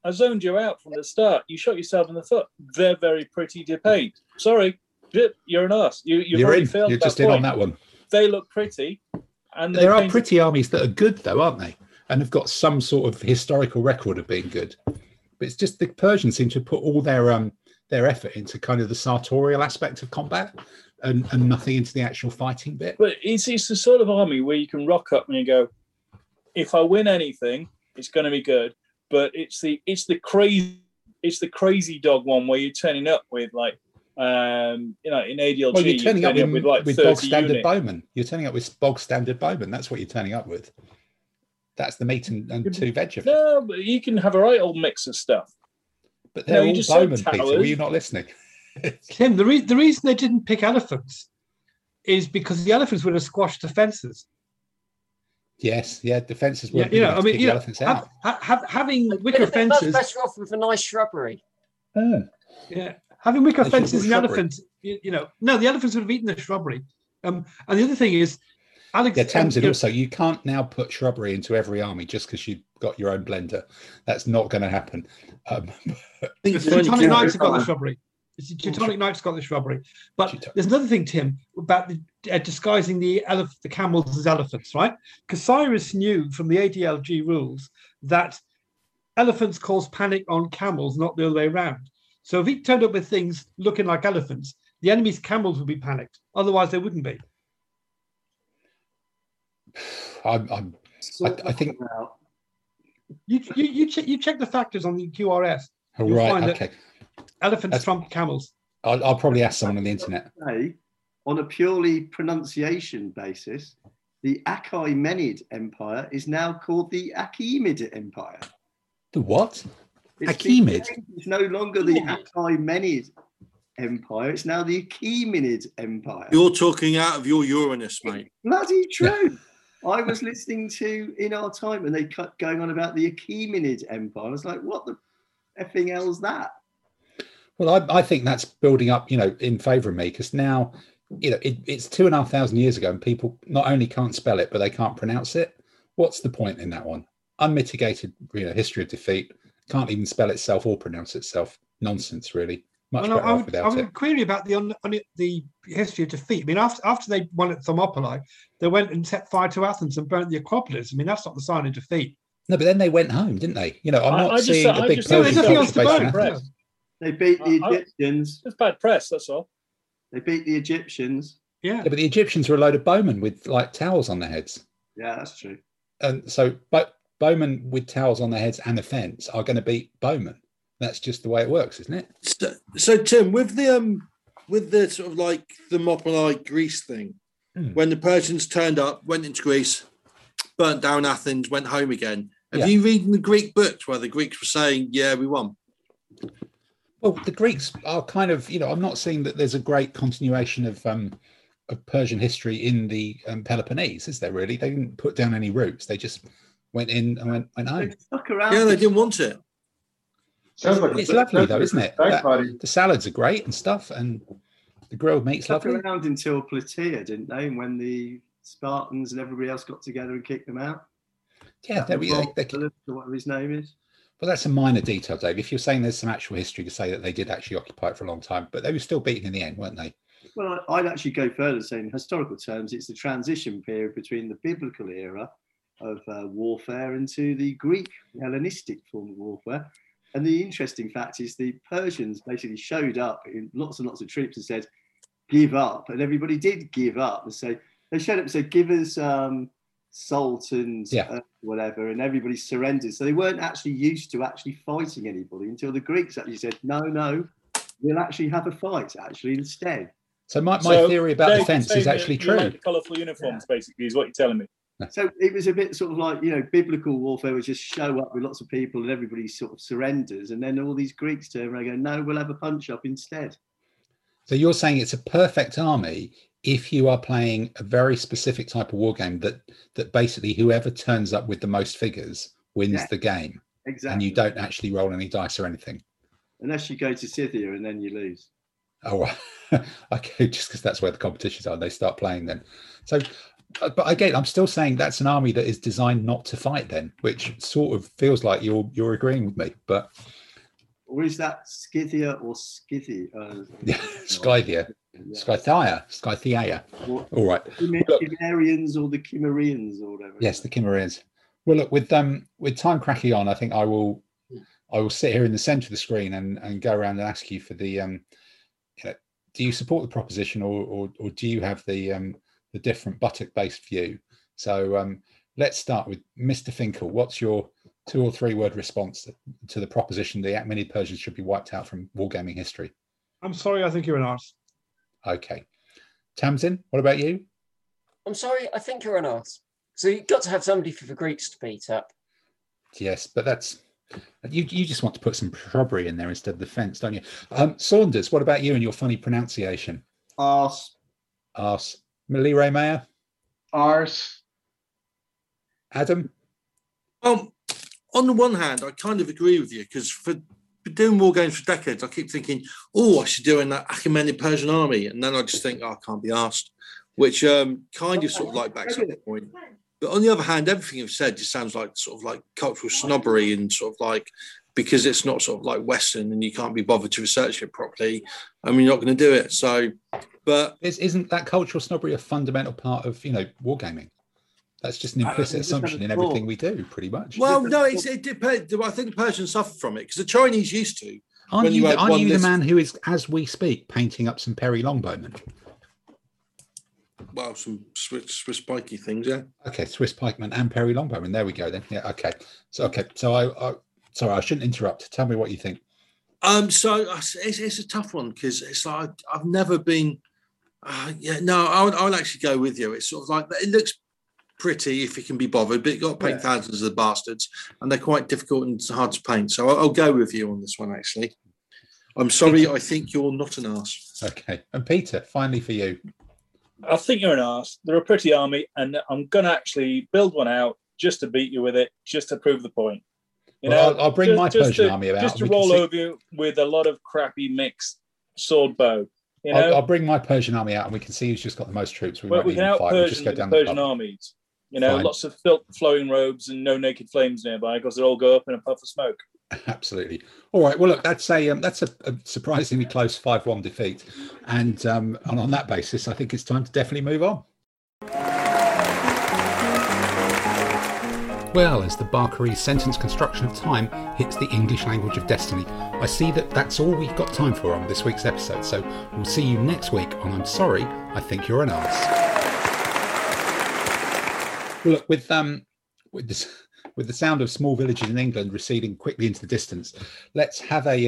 I zoned you out from the start. You shot yourself in the foot. They're very pretty depayed. Sorry, you're an arse. You're already failed. You're just in on that one. They look pretty, and there are pretty armies that are good, though, aren't they? And have got some sort of historical record of being good. But it's just the Persians seem to put all their effort into kind of the sartorial aspect of combat and nothing into the actual fighting bit. But it's the sort of army where you can rock up and you go, if I win anything, it's going to be good. But it's the crazy dog one where you're turning up with like you know, in ADLG, well, you're turning up with bog standard bowmen. You're turning up with bog standard bowmen. That's what you're turning up with. That's the meat and two veg of it. No, but you can have a right old mix of stuff. But they're all bowmen, Peter. Were you not listening? Tim, the reason they didn't pick elephants is because the elephants would have squashed the fences. Yes, yeah, the fences would have elephants out. Having wicker fences... That's better off with a nice shrubbery. Oh. Yeah, having wicker fences and elephants, you know... No, the elephants would have eaten the shrubbery. And the other thing is... Alex, yeah, Tamsin, also, you can't now put shrubbery into every army just because you've got your own blender. That's not going to happen. The Teutonic Knights have got the shrubbery. The Teutonic Knights got the shrubbery. But there's another thing, Tim, about disguising the camels as elephants, right? Because Cyrus knew from the ADLG rules that elephants cause panic on camels, not the other way around. So if he turned up with things looking like elephants, the enemy's camels would be panicked. Otherwise, they wouldn't be. I think you check the factors on the QRS. You'll find okay. Elephants trump camels. I'll probably ask someone on the internet. on a purely pronunciation basis, the Achaemenid Empire is now called the Achaemenid Empire. The what? Achaemenid? It's no longer the Achaemenid Empire, it's now the Achaemenid Empire. You're talking out of your Uranus, mate. It's bloody true. I was listening to In Our Time and they kept going on about the Achaemenid Empire. I was like, what the effing hell's that? Well, I think that's building up, you know, in favour of me, because now, you know, it's 2,500 years ago and people not only can't spell it, but they can't pronounce it. What's the point in that one? Unmitigated, you know, history of defeat. Can't even spell itself or pronounce itself. Nonsense, really. Much better off without it. I would query about the history of defeat. I mean, after they won at Thermopylae, they went and set fire to Athens and burnt the Acropolis. I mean, that's not the sign of defeat. No, but then they went home, didn't they? You know, They beat the Egyptians. It's bad press, that's all. They beat the Egyptians. Yeah. But the Egyptians were a load of bowmen with, like, towels on their heads. Yeah, that's true. And so, but bowmen with towels on their heads and a fence are going to beat bowmen. That's just the way it works, isn't it? So Tim, with the sort of like Thermopylae Greece thing, when the Persians turned up, went into Greece, burnt down Athens, went home again. Have you read the Greek books where the Greeks were saying, "Yeah, we won"? Well, the Greeks are kind of, you know, I'm not seeing that there's a great continuation of Persian history in the Peloponnese, is there really? They didn't put down any roots. They just went in and went home. They stuck around. Yeah, they didn't want it. It's lovely though, isn't it? The salads are great and stuff, and the grilled meat's lovely. They stuck around until Plataea, didn't they? And when the Spartans and everybody else got together and kicked them out. Yeah, there we go. Whatever his name is. But that's a minor detail, Dave. If you're saying there's some actual history to say that they did actually occupy it for a long time, but they were still beaten in the end, weren't they? Well, I'd actually go further, saying in historical terms, it's the transition period between the biblical era of warfare into the Greek Hellenistic form of warfare. And the interesting fact is the Persians basically showed up in lots and lots of troops and said, give up. And everybody did give up. And so they showed up and said, give us salt and whatever. And everybody surrendered. So they weren't actually used to actually fighting anybody until the Greeks actually said, no, we'll actually have a fight actually instead. So my theory about the fence is actually true. Like colourful uniforms, basically, is what you're telling me. So it was a bit sort of like, you know, biblical warfare was just show up with lots of people and everybody sort of surrenders. And then all these Greeks turn around and go, no, we'll have a punch up instead. So you're saying it's a perfect army if you are playing a very specific type of war game that basically whoever turns up with the most figures wins the game. Exactly. And you don't actually roll any dice or anything. Unless you go to Scythia and then you lose. Oh, okay, just because that's where the competitions are. They start playing then. So... But again, I'm still saying that's an army that is designed not to fight then, which sort of feels like you're agreeing with me. But or is that Scythia or Scythia? Scythia. Scythia. All right. Cimmerians or the Cimmerians or whatever. Yes, the Cimmerians. Well, look, with time cracking on, I think I will sit here in the centre of the screen and go around and ask you for the you know, do you support the proposition or do you have the different buttock-based view? So let's start with Mr. Finkel. What's your 2 or 3 word response to the proposition the Achaemenid Persians should be wiped out from wargaming history? I'm sorry, I think you're an arse. Okay. Tamsin, what about you? I'm sorry, I think you're an arse. So you've got to have somebody for the Greeks to beat up. Yes, but that's... You just want to put some shrubbery in there instead of the fence, don't you? Saunders, what about you and your funny pronunciation? Arse. Arse. Millie Ray Mayer? Arse. Adam? On the one hand, I kind of agree with you, because for doing war games for decades, I keep thinking, oh, I should do in that Achaemenid Persian army. And then I just think, oh, I can't be arsed, which kind of sort of like backs up the point. But on the other hand, everything you've said just sounds like sort of like cultural snobbery and sort of like, because it's not sort of like Western and you can't be bothered to research it properly, I mean, you're not going to do it. So, but... Isn't that cultural snobbery a fundamental part of, you know, wargaming? That's just an implicit assumption in everything we do, pretty much. Well, no, it depends. I think the Persians suffer from it, because the Chinese used to. Aren't you the man who is, as we speak, painting up some Perry Longbowmen? Well, some Swiss pikey things, yeah. Okay, Swiss pikemen and Perry Longbowmen. There we go, then. Yeah, okay. So sorry, I shouldn't interrupt. Tell me what you think. So it's a tough one, because it's like I've never been Yeah, no, I would actually go with you. It's sort of like, it looks pretty if you can be bothered, but you've got to paint thousands of the bastards, and they're quite difficult and hard to paint. So I'll go with you on this one, actually. I'm sorry, Peter. I think you're not an arse. Okay. And Peter, finally for you. I think you're an arse. They're a pretty army, and I'm going to actually build one out just to beat you with it, just to prove the point. You know, I'll bring my Persian army about. Just to roll over you with a lot of crappy mixed sword bow. You know? I'll bring my Persian army out, and we can see who's just got the most troops. We won't even fight. We'll just go down the Persian armies. You know, lots of filth, flowing robes, and no naked flames nearby, because they all go up in a puff of smoke. Absolutely. All right. Well, look, that's a surprisingly close 5-1 defeat, and on that basis, I think it's time to definitely move on. Well, as the Barkari sentence construction of time hits the English language of destiny, I see that that's all we've got time for on this week's episode. So we'll see you next week on I'm Sorry, I Think You're an Arse. Well, look, with the sound of small villages in England receding quickly into the distance, let's have a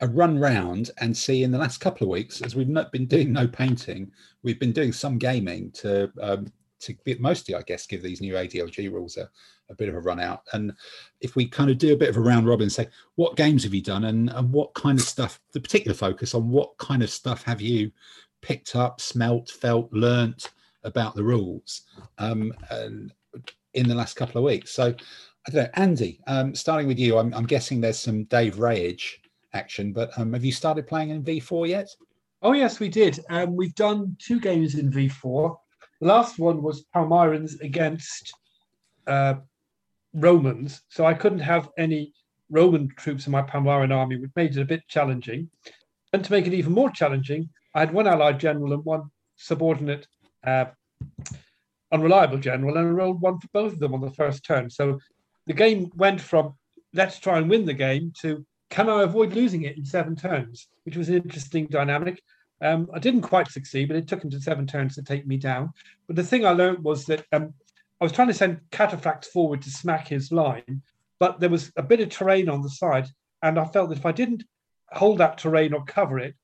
run round and see in the last couple of weeks, as we've not been doing no painting, we've been doing some gaming to mostly, I guess, give these new ADLG rules a bit of a run out. And if we kind of do a bit of a round robin, say, what games have you done and what kind of stuff, the particular focus on what kind of stuff have you picked up, smelt, felt, learnt about the rules in the last couple of weeks. So I don't know, Andy, starting with you, I'm guessing there's some Dave Rayage action, but have you started playing in V4 yet? Oh, yes, we did. We've done 2 games in V4. The last one was Palmyrans against Romans, so I couldn't have any Roman troops in my Palmyran army, which made it a bit challenging. And to make it even more challenging, I had one allied general and one subordinate unreliable general, and I rolled 1 for both of them on the first turn. So the game went from let's try and win the game to can I avoid losing it in 7 turns, which was an interesting dynamic. I didn't quite succeed, but it took him to 7 turns to take me down. But the thing I learned was that I was trying to send Cataphracts forward to smack his line, but there was a bit of terrain on the side, and I felt that if I didn't hold that terrain or cover it,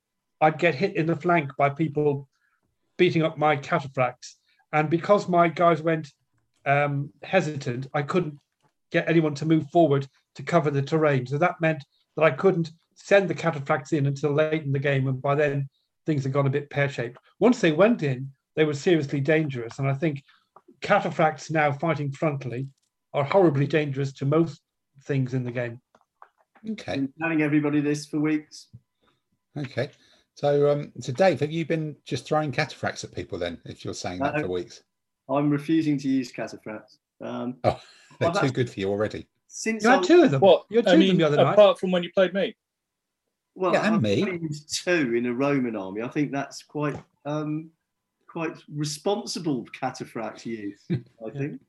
I'd get hit in the flank by people beating up my Cataphracts. And because my guys went hesitant, I couldn't get anyone to move forward to cover the terrain. So that meant that I couldn't send the Cataphracts in until late in the game, and by then things had gone a bit pear-shaped. Once they went in, they were seriously dangerous, and I think cataphracts now fighting frontally are horribly dangerous to most things in the game. Okay. I've been telling everybody this for weeks. Okay. So Dave, have you been just throwing cataphracts at people then, if you're saying that for weeks? I'm refusing to use cataphracts. They're too good for you already. Since you had 2 of them. What? You had 2 of them the other night. Apart from when you played me. Well, yeah, I've used 2 in a Roman army. I think that's quite responsible cataphract use, I think.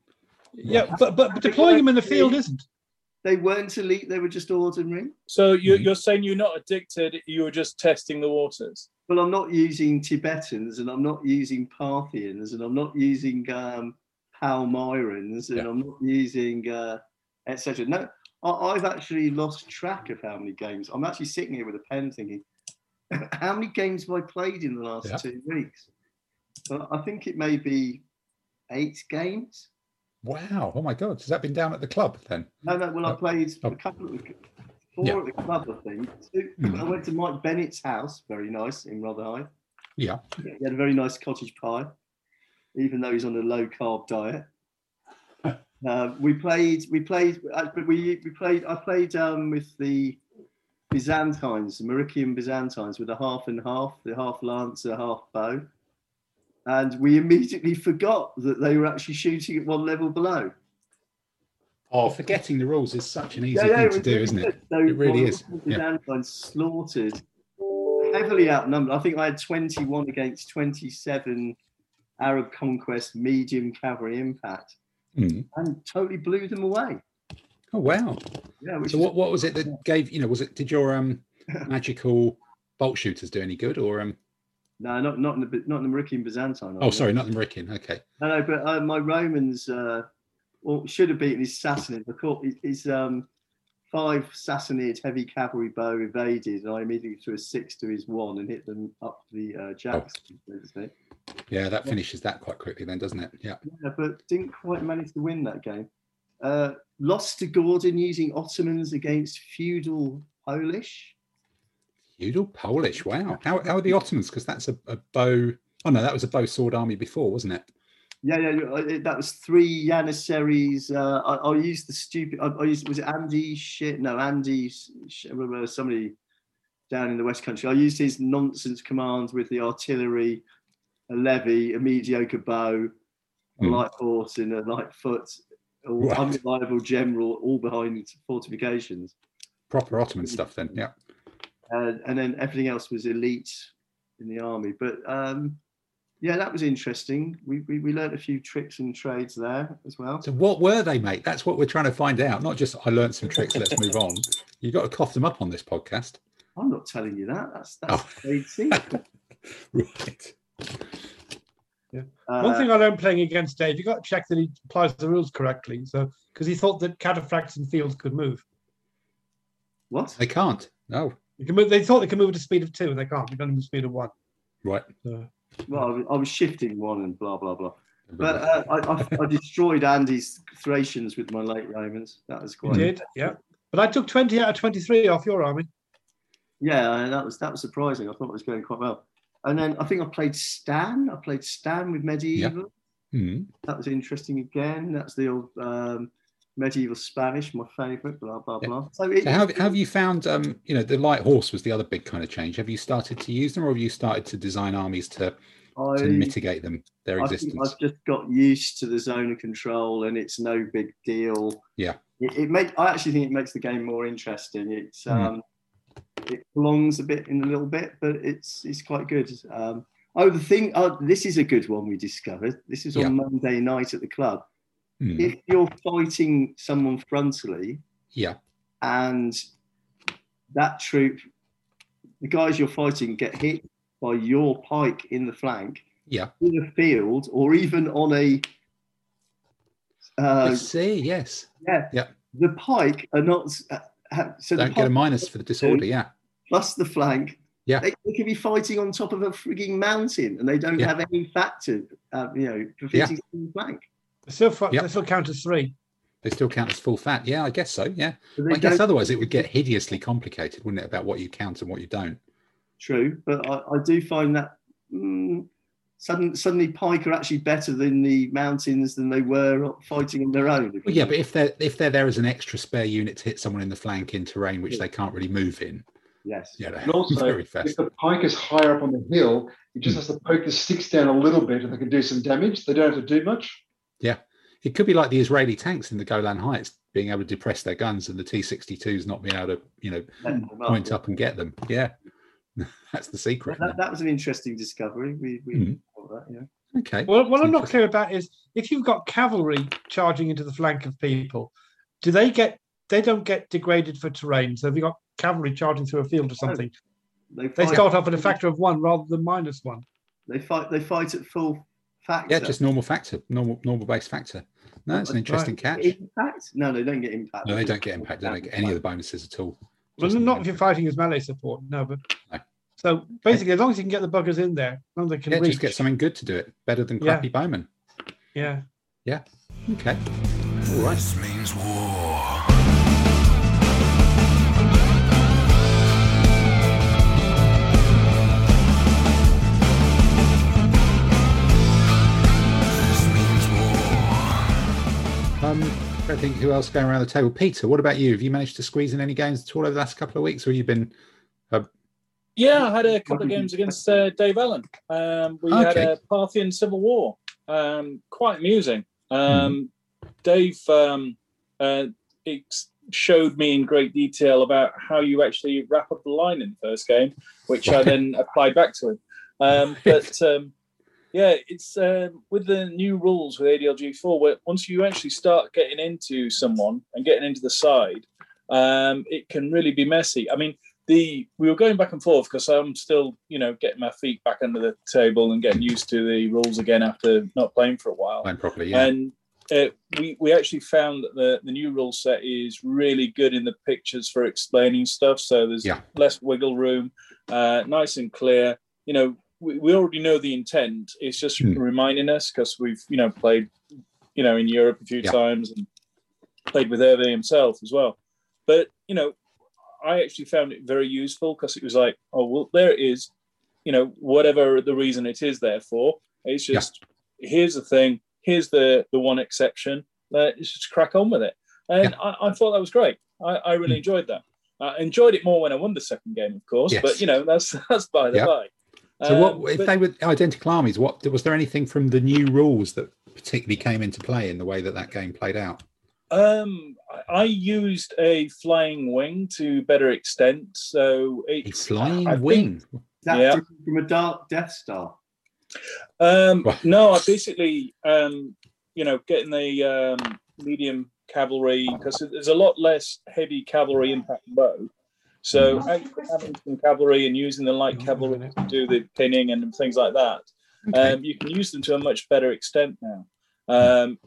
Yeah, yeah, but deploying them in the field isn't. They weren't elite, they were just ordinary. So you're saying you're not addicted, you were just testing the waters? Well, I'm not using Tibetans, and I'm not using Parthians, and I'm not using Palmyrans, and I'm not using etc. No. I've actually lost track of how many games. I'm actually sitting here with a pen thinking, how many games have I played in the last 2 weeks? But I think it may be 8 games. Wow. Oh, my God. Has that been down at the club then? No. Well, I played a couple of 4 at the club, I think. 2. I went to Mike Bennett's house, very nice, in Rotherhithe. Yeah. He had a very nice cottage pie, even though he's on a low-carb diet. I played with the Byzantines, the Morrician Byzantines, with a half and half, the half lancer, half bow. And we immediately forgot that they were actually shooting at one level below. Oh, forgetting the rules is such an easy thing to do, isn't it? So it really is. Byzantines slaughtered, heavily outnumbered. I think I had 21 against 27 Arab conquest medium cavalry impact. And totally blew them away. Oh wow! Yeah. So what was it that gave did your magical bolt shooters do any good or No, not in the Morrician Byzantine. Oh, sorry, not the Morrician. Okay. No, but my Romans should have beaten his Sassanid. I caught his 5 Sassanid heavy cavalry bow evaded, and I immediately threw a 6 to his 1 and hit them up the jacks. Oh. Yeah, that finishes that quite quickly then, doesn't it? Yeah. Yeah, but didn't quite manage to win that game. Lost to Gordon using Ottomans against feudal Polish. Feudal Polish, wow. How are the Ottomans? Because that's a bow... Oh, no, that was a bow sword army before, wasn't it? Yeah, yeah, that was 3 Janissaries. I used the stupid... I used, was it Andy shit? No, Andy... somebody down in the West Country. I used his nonsense commands with the artillery, a levy, a mediocre bow, a light horse and a light foot, or unreliable general, all behind fortifications. Proper Ottoman stuff then, yeah. And then everything else was elite in the army. But yeah, that was interesting. We learned a few tricks and trades there as well. So what were they, mate? That's what we're trying to find out. Not just, I learned some tricks, let's move on. You've got to cough them up on this podcast. I'm not telling you that. That's trade secret. Right. Yeah. One thing I learned playing against Dave, you got to check that he applies the rules correctly. So, because he thought that cataphracts and fields could move. What? They can't. No. You can move, they thought they could move at a speed of 2, and they can't. They can only move at a speed of 1. Right. Well, I was shifting 1 and blah, blah, blah. But I destroyed Andy's Thracians with my late Romans. That was quite... You did, yeah. But I took 20 out of 23 off your army. Yeah, that was surprising. I thought it was going quite well. And then I think I played Stan. I played Stan with Medieval. Yeah. Mm-hmm. That was interesting again. That's the old... Medieval Spanish, my favourite, blah, blah, blah. Yeah. So how have you found, you know, the light horse was the other big kind of change. Have you started to use them, or have you started to design armies to mitigate them, their existence? I've just got used to the zone of control, and it's no big deal. Yeah. I actually think it makes the game more interesting. It's it belongs a bit in a little bit, but it's quite good. This is a good one we discovered. This is on Monday night at the club. If you're fighting someone frontally, and that troop, the guys you're fighting get hit by your pike in the flank, in a field, or even on a... I see, yes. Yeah. The pike are not... so don't get a minus for the disorder, plus the flank. Yeah. They could be fighting on top of a frigging mountain, and they don't have any factor, defeating the flank. They still count as 3. They still count as full fat. Yeah, I guess so. Yeah, I guess otherwise it would get hideously complicated, wouldn't it, about what you count and what you don't? True, but I do find that suddenly pike are actually better than the mountains than they were fighting on their own. Well, yeah, but if they're there as an extra spare unit to hit someone in the flank in terrain which they can't really move in. Yes. Yeah, and also, if the pike is higher up on the hill, it just has to poke the sticks down a little bit, and they can do some damage. They don't have to do much. Yeah, it could be like the Israeli tanks in the Golan Heights being able to depress their guns and the T-62s not being able to, point up and get them. Yeah, that's the secret. That was an interesting discovery. We thought that, yeah. Okay. Well, what I'm not clear about is if you've got cavalry charging into the flank of people, they don't get degraded for terrain. So if you've got cavalry charging through a field or something, they start off at a factor of 1 rather than -1. They fight at full... Factor. Yeah, just normal factor, normal base factor. No, it's an interesting catch. Impact? No, they don't get impact. No, they don't get impact. They don't get any of the bonuses at all. Well, not if you're fighting as melee support. No, but so basically, as long as you can get the buggers in there, as long as they can reach. Just get something good to do it. Better than crappy bowmen. Yeah. Yeah. Okay. All right. This means war. I think who else going around the table? Peter, what about you? Have you managed to squeeze in any games at all over the last couple of weeks, or have you been? I had a couple of games against Dave Allen. Had a Parthian civil war. Quite amusing. Dave showed me in great detail about how you actually wrap up the line in the first game, which I then applied back to him. Yeah, it's with the new rules with ADLGv4, where once you actually start getting into someone and getting into the side, it can really be messy. I mean, we were going back and forth because I'm still, getting my feet back under the table and getting used to the rules again after not playing for a while. Playing properly, yeah. And we actually found that the new rule set is really good in the pictures for explaining stuff. So there's less wiggle room, nice and clear. You know, we already know the intent. It's just reminding us, because we've, you know, played, you know, in Europe a few times and played with Hervé himself as well. But, you know, I actually found it very useful, because it was like, oh, well, there it is, you know, whatever the reason it is there for. It's just, here's the thing. Here's the one exception. Let's just crack on with it. And I thought that was great. I really enjoyed that. I enjoyed it more when I won the second game, of course. Yes. But, you know, that's by the by. So what if they were identical armies, what was there anything from the new rules that particularly came into play in the way that that game played out? I used a flying wing to better extent. So it's, a flying wing? That from a dark Death Star? No, I basically, you know, getting the medium cavalry, because there's a lot less heavy cavalry impact low. So having some cavalry and using the light cavalry to do the pinning and things like that, you can use them to a much better extent now.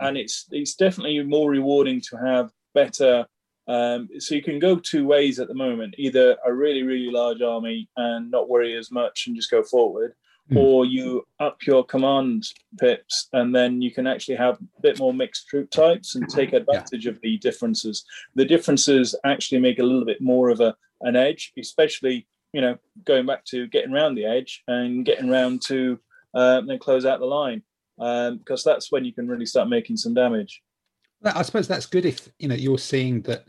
And it's definitely more rewarding to have better. So you can go two ways at the moment: either a really, really large army and not worry as much and just go forward, or you up your command pips, and then you can actually have a bit more mixed troop types and take advantage of the differences. The differences actually make a little bit more of an edge, especially, you know, going back to getting around the edge and getting around to then close out the line, because that's when you can really start making some damage. I suppose that's good if, you know, you're seeing that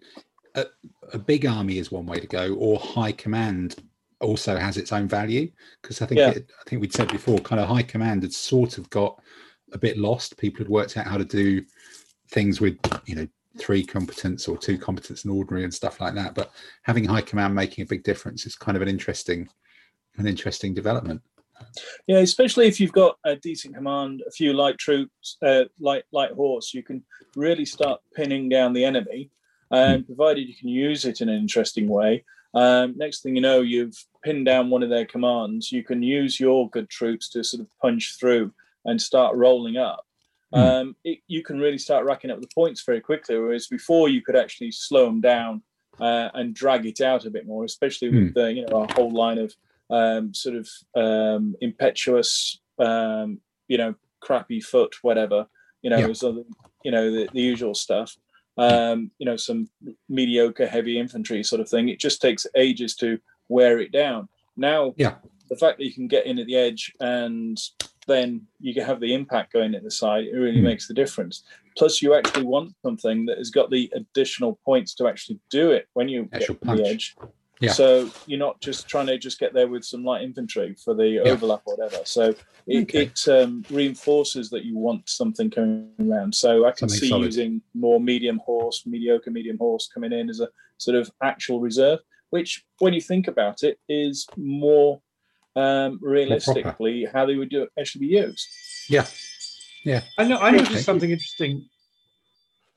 a big army is one way to go, or high command also has its own value, because I think I think we'd said before, kind of high command had sort of got a bit lost. People had worked out how to do things with, you know, 3 competence or 2 competence and ordinary and stuff like that, but having high command making a big difference is kind of an interesting development. Yeah, especially if you've got a decent command, a few light troops, light horse, you can really start pinning down the enemy, and provided you can use it in an interesting way. Next thing you know, you've pinned down one of their commands. You can use your good troops to sort of punch through and start rolling up. You can really start racking up the points very quickly, whereas before you could actually slow them down and drag it out a bit more, especially with the, you know, our whole line of sort of impetuous, you know, crappy foot, whatever, you know, so, you know, the usual stuff. You know, some mediocre heavy infantry sort of thing. It just takes ages to wear it down. Now, the fact that you can get in at the edge and then you can have the impact going at the side, it really makes the difference. Plus, you actually want something that has got the additional points to actually do it when you get to the edge. Yeah. So you're not just trying to just get there with some light infantry for the overlap or whatever. So it reinforces that you want something coming around. So I can see solid. Using more mediocre medium horse coming in as a sort of actual reserve, which when you think about it is more realistically how they would actually be used. Yeah. Yeah. I know there's something interesting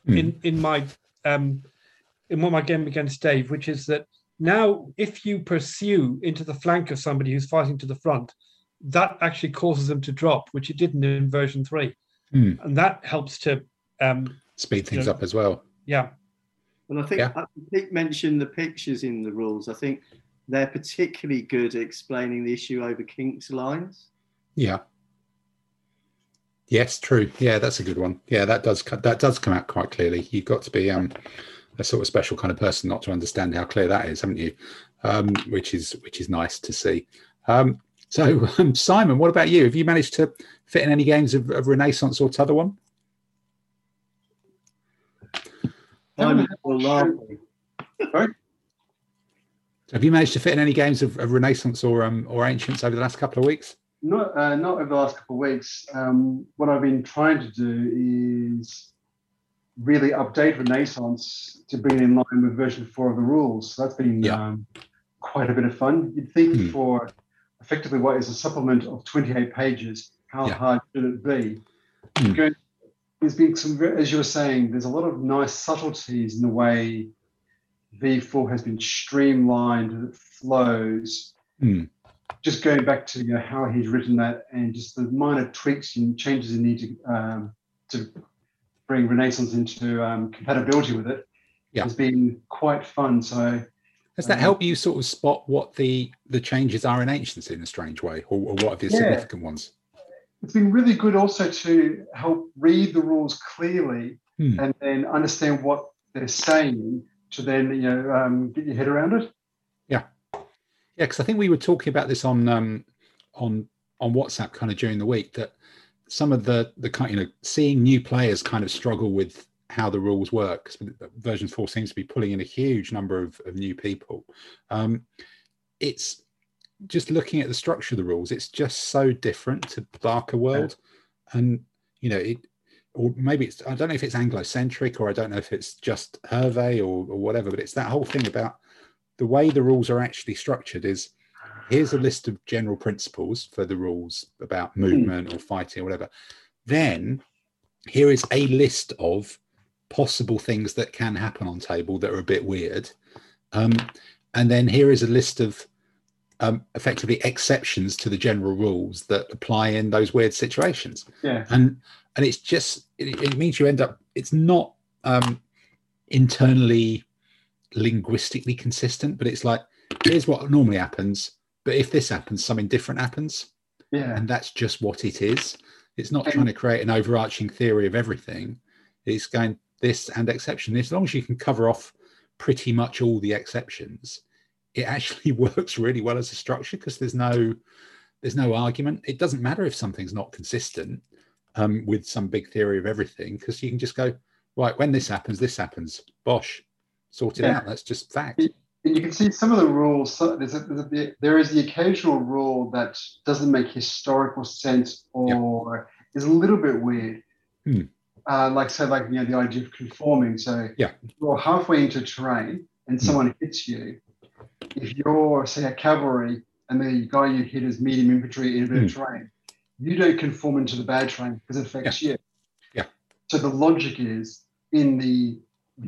in what my game against Dave, which is that now, if you pursue into the flank of somebody who's fighting to the front, that actually causes them to drop, which it didn't in version 3. And that helps to speed things up as well. Yeah. And I think Pete mentioned the pictures in the rules. I think they're particularly good at explaining the issue over kinked lines. Yeah. Yes, true. Yeah, that's a good one. Yeah, that does come out quite clearly. You've got to be... a sort of special kind of person not to understand how clear that is, haven't you? Which is nice to see. So Simon, what about you? Have you managed to fit in any games of Renaissance or t'other one? Have you managed to fit in any games of Renaissance or Ancients over the last couple of weeks? Not over the last couple of weeks. What I've been trying to do is really update Renaissance to bring it in line with version 4 of the rules. So that's been quite a bit of fun. You'd think for effectively what is a supplement of 28 pages, how hard should it be? There's been some, as you were saying, there's a lot of nice subtleties in the way V4 has been streamlined and it flows. Just going back to, you know, how he's written that and just the minor tweaks and changes you need to bring Renaissance into compatibility with it has been quite fun. So does that help you sort of spot what the changes are in ancients in a strange way, or what are the significant ones? It's been really good also to help read the rules clearly and then understand what they're saying to then, you know, get your head around it. Yeah. Yeah, because I think we were talking about this on WhatsApp kind of during the week, that some of the kind, you know, seeing new players kind of struggle with how the rules work. Version 4 seems to be pulling in a huge number of new people. It's just looking at the structure of the rules, it's just so different to Darker World. And, you know, it, or maybe it's, I don't know if it's Anglo-centric, or I don't know if it's just Hervé or whatever, but it's that whole thing about the way the rules are actually structured is, here's a list of general principles for the rules about movement or fighting or whatever. Then here is a list of possible things that can happen on table that are a bit weird. And then here is a list of effectively exceptions to the general rules that apply in those weird situations. Yeah. And it's just, it means you end up, it's not internally linguistically consistent, but it's like, here's what normally happens, but if this happens, something different happens. Yeah. And that's just what it is. It's not trying to create an overarching theory of everything. It's going this and exception. As long as you can cover off pretty much all the exceptions, it actually works really well as a structure, because there's no argument. It doesn't matter if something's not consistent with some big theory of everything, because you can just go, right, when this happens, bosh, sort it out. That's just fact. And you can see some of the rules, so there is the occasional rule that doesn't make historical sense or is a little bit weird. Like you know, the idea of conforming. So if you're halfway into terrain and someone hits you, if you're, say, a cavalry and the guy you hit is medium infantry in a bit of terrain, you don't conform into the bad terrain because it affects you. Yeah. So the logic is in the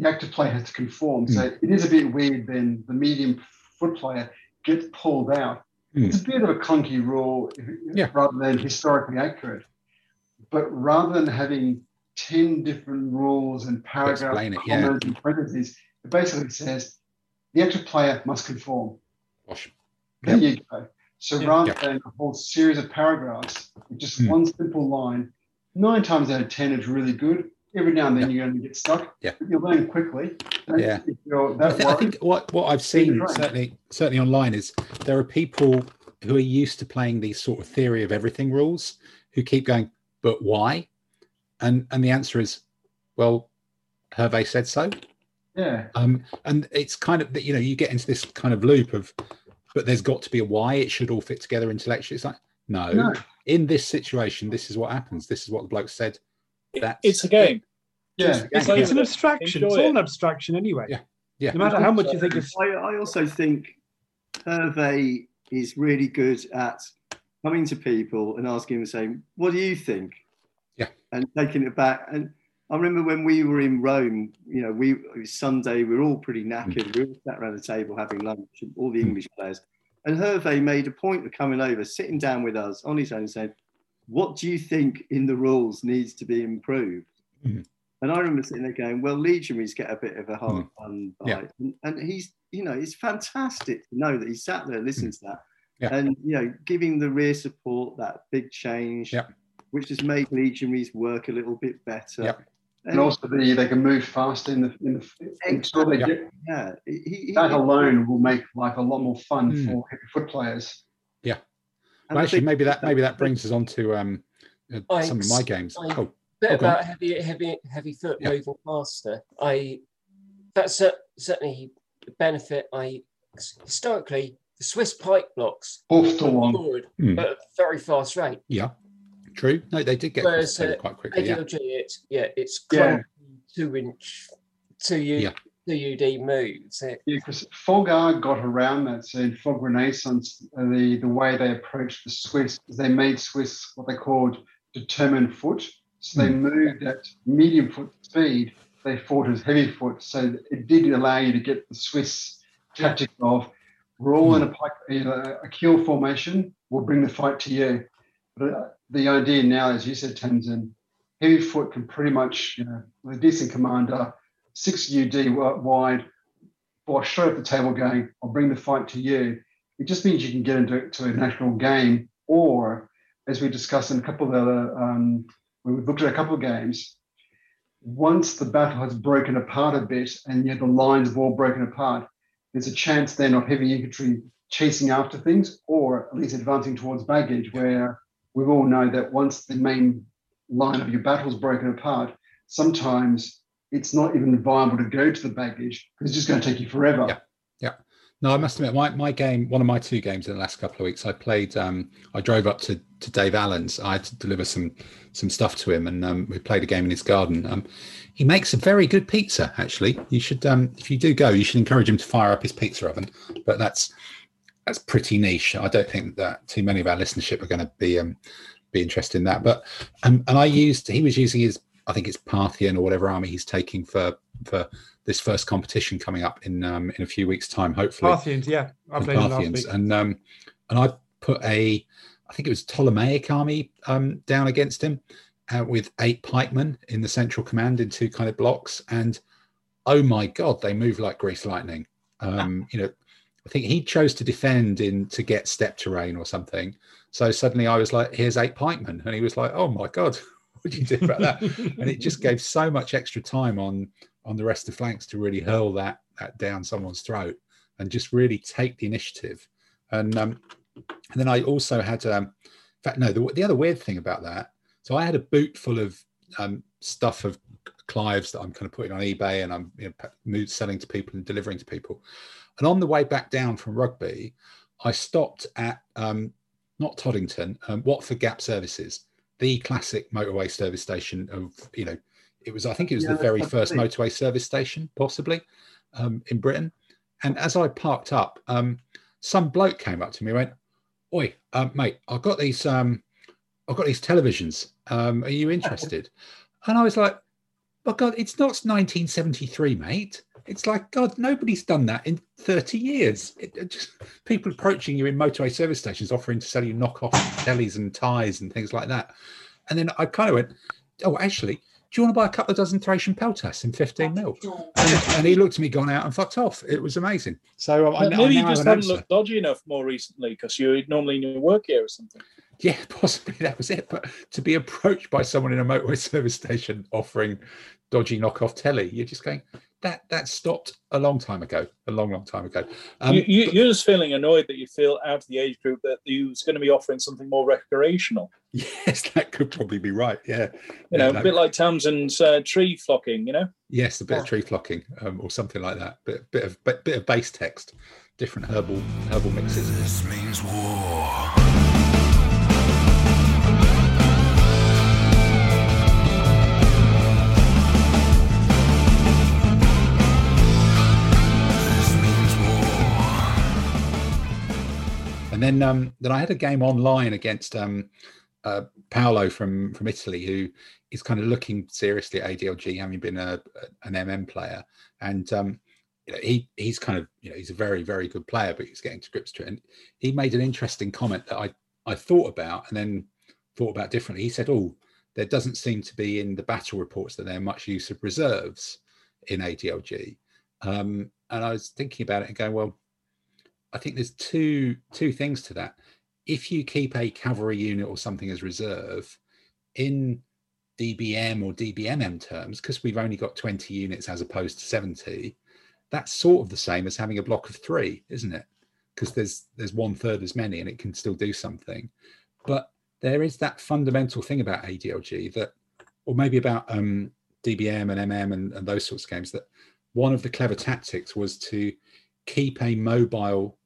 active player has to conform. So it is a bit weird then the medium foot player gets pulled out. It's a bit of a clunky rule rather than historically accurate. But rather than having 10 different rules and paragraphs and comments and parentheses, it basically says the active player must conform. Gosh. There you go. So rather than a whole series of paragraphs, just one simple line, 9 times out of 10 is really good. Every now and then you're going to get stuck. You'll learn quickly. I think what I've seen certainly online is there are people who are used to playing these sort of theory of everything rules who keep going, but why? And the answer is, well, Hervé said so. Yeah. And it's kind of, you know, you get into this kind of loop of, but there's got to be a why. It should all fit together intellectually. It's like, no. In this situation, this is what happens. This is what the bloke said. It's a game. It's an abstraction. It's all an abstraction anyway. Yeah. No matter how much you think it's... I also think Hervé is really good at coming to people and asking them, saying, what do you think? Yeah. And taking it back. And I remember when we were in Rome, you know, it was Sunday, we were all pretty knackered. We were all sat around the table having lunch, all the English players. And Hervé made a point of coming over, sitting down with us on his own and saying, what do you think in the rules needs to be improved? And I remember sitting there going, well, legionaries get a bit of a hard one. And he's, you know, it's fantastic to know that he sat there and listened to that. And, you know, giving the rear support, that big change, which has made legionaries work a little bit better. And also they can move faster in the Yeah. That alone will make life a lot more fun for foot players. Yeah. Well, actually, maybe that brings us on to some of my games. About heavy foot moving faster. That's certainly a benefit. Historically, the Swiss pike blocks forward at a very fast rate. Yeah, true. No, they did get quite quickly. ADLG, it's two-inch, 2UD moves. Because FOG got around that. So in FOG Renaissance, the way they approached the Swiss is they made Swiss what they called determined foot. So they moved at medium foot speed. They fought as heavy foot. So it did allow you to get the Swiss tactic of we're all in a keel formation. We'll bring the fight to you. But the idea now, as you said, Tamsin, Heavy foot can pretty much, you know, with a decent commander, 6 UD wide, boss straight up the table going, I'll bring the fight to you. It just means you can get into an actual game, or as we discussed in a couple of other, when we've looked at a couple of games, once the battle has broken apart a bit and you know, the lines have all broken apart, there's a chance then of heavy infantry chasing after things, or at least advancing towards baggage, where we all know that once the main line of your battle's broken apart, sometimes it's not even viable to go to the baggage because it's just going to take you forever. Yeah. Yeah. No, I must admit, my game, one of my two games in the last couple of weeks, I played, I drove up to Dave Allen's. I had to deliver some stuff to him, and we played a game in his garden. He makes a very good pizza, actually. You should, if you do go, you should encourage him to fire up his pizza oven. But that's pretty niche. I don't think that too many of our listenership are going to be interested in that. But and he was using his, I think it's Parthian or whatever army he's taking for this first competition coming up in a few weeks' time, hopefully. Parthians, yeah. I played Parthians last week. And I put I think it was Ptolemaic army down against him with 8 pikemen in the central command in 2 kind of blocks. And oh my God, they move like grease lightning. You know, I think he chose to defend to get step terrain or something. So suddenly I was like, here's 8 pikemen. And he was like, oh my God, what do you do about that? And it just gave so much extra time on the rest of flanks to really hurl that down someone's throat and just really take the initiative. And then I also had, in fact, no, the other weird thing about that, so I had a boot full of stuff of Clives that I'm kind of putting on eBay, and I'm selling to people and delivering to people. And on the way back down from rugby, I stopped at, not Toddington, Watford Gap Services, the classic motorway service station of, you know, I think it was the very first motorway service station, possibly, in Britain. And as I parked up, some bloke came up to me and went, "Oi, mate, I've got these televisions. Are you interested?" And I was like, "But God, it's not 1973, mate. It's like, God, nobody's done that in 30 years. Just people approaching you in motorway service stations, offering to sell you knockoff tellies and ties and things like that." And then I kind of went, "Oh, actually, do you want to buy a couple of dozen Thracian peltas in 15 mil? And he looked at me, gone out and fucked off. It was amazing. So maybe you just haven't looked dodgy enough more recently because you're normally in your work here or something. Yeah, possibly that was it. But to be approached by someone in a motorway service station offering dodgy knockoff telly, you're just going, that stopped a long time ago, a long time ago. You're just feeling annoyed that you feel out of the age group that you're going to be offering something more recreational. Yes, that could probably be right, yeah. A bit like Tamsin's tree flocking, you know? Yes, a bit of tree flocking or something like that. Bit of base text, different herbal mixes. This means war. And then I had a game online against Paolo from Italy, who is kind of looking seriously at ADLG, having been an MM player. And he's kind of, he's a very, very good player, but he's getting to grips to it. And he made an interesting comment that I thought about and then thought about differently. He said, "Oh, there doesn't seem to be in the battle reports that there are much use of reserves in ADLG." And I was thinking about it and going, well, I think there's two things to that. If you keep a cavalry unit or something as reserve in DBM or DBMM terms, because we've only got 20 units as opposed to 70, that's sort of the same as having a block of 3, isn't it? Because there's 1/3 as many and it can still do something. But there is that fundamental thing about ADLG that, or maybe about DBM and MM and those sorts of games, that one of the clever tactics was to keep a mobile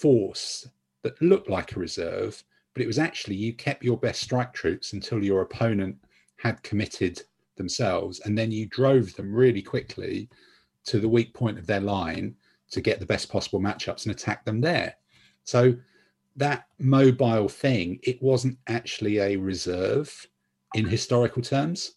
force that looked like a reserve, but it was actually you kept your best strike troops until your opponent had committed themselves, and then you drove them really quickly to the weak point of their line to get the best possible matchups and attack them there. So that mobile thing, it wasn't actually a reserve in historical terms.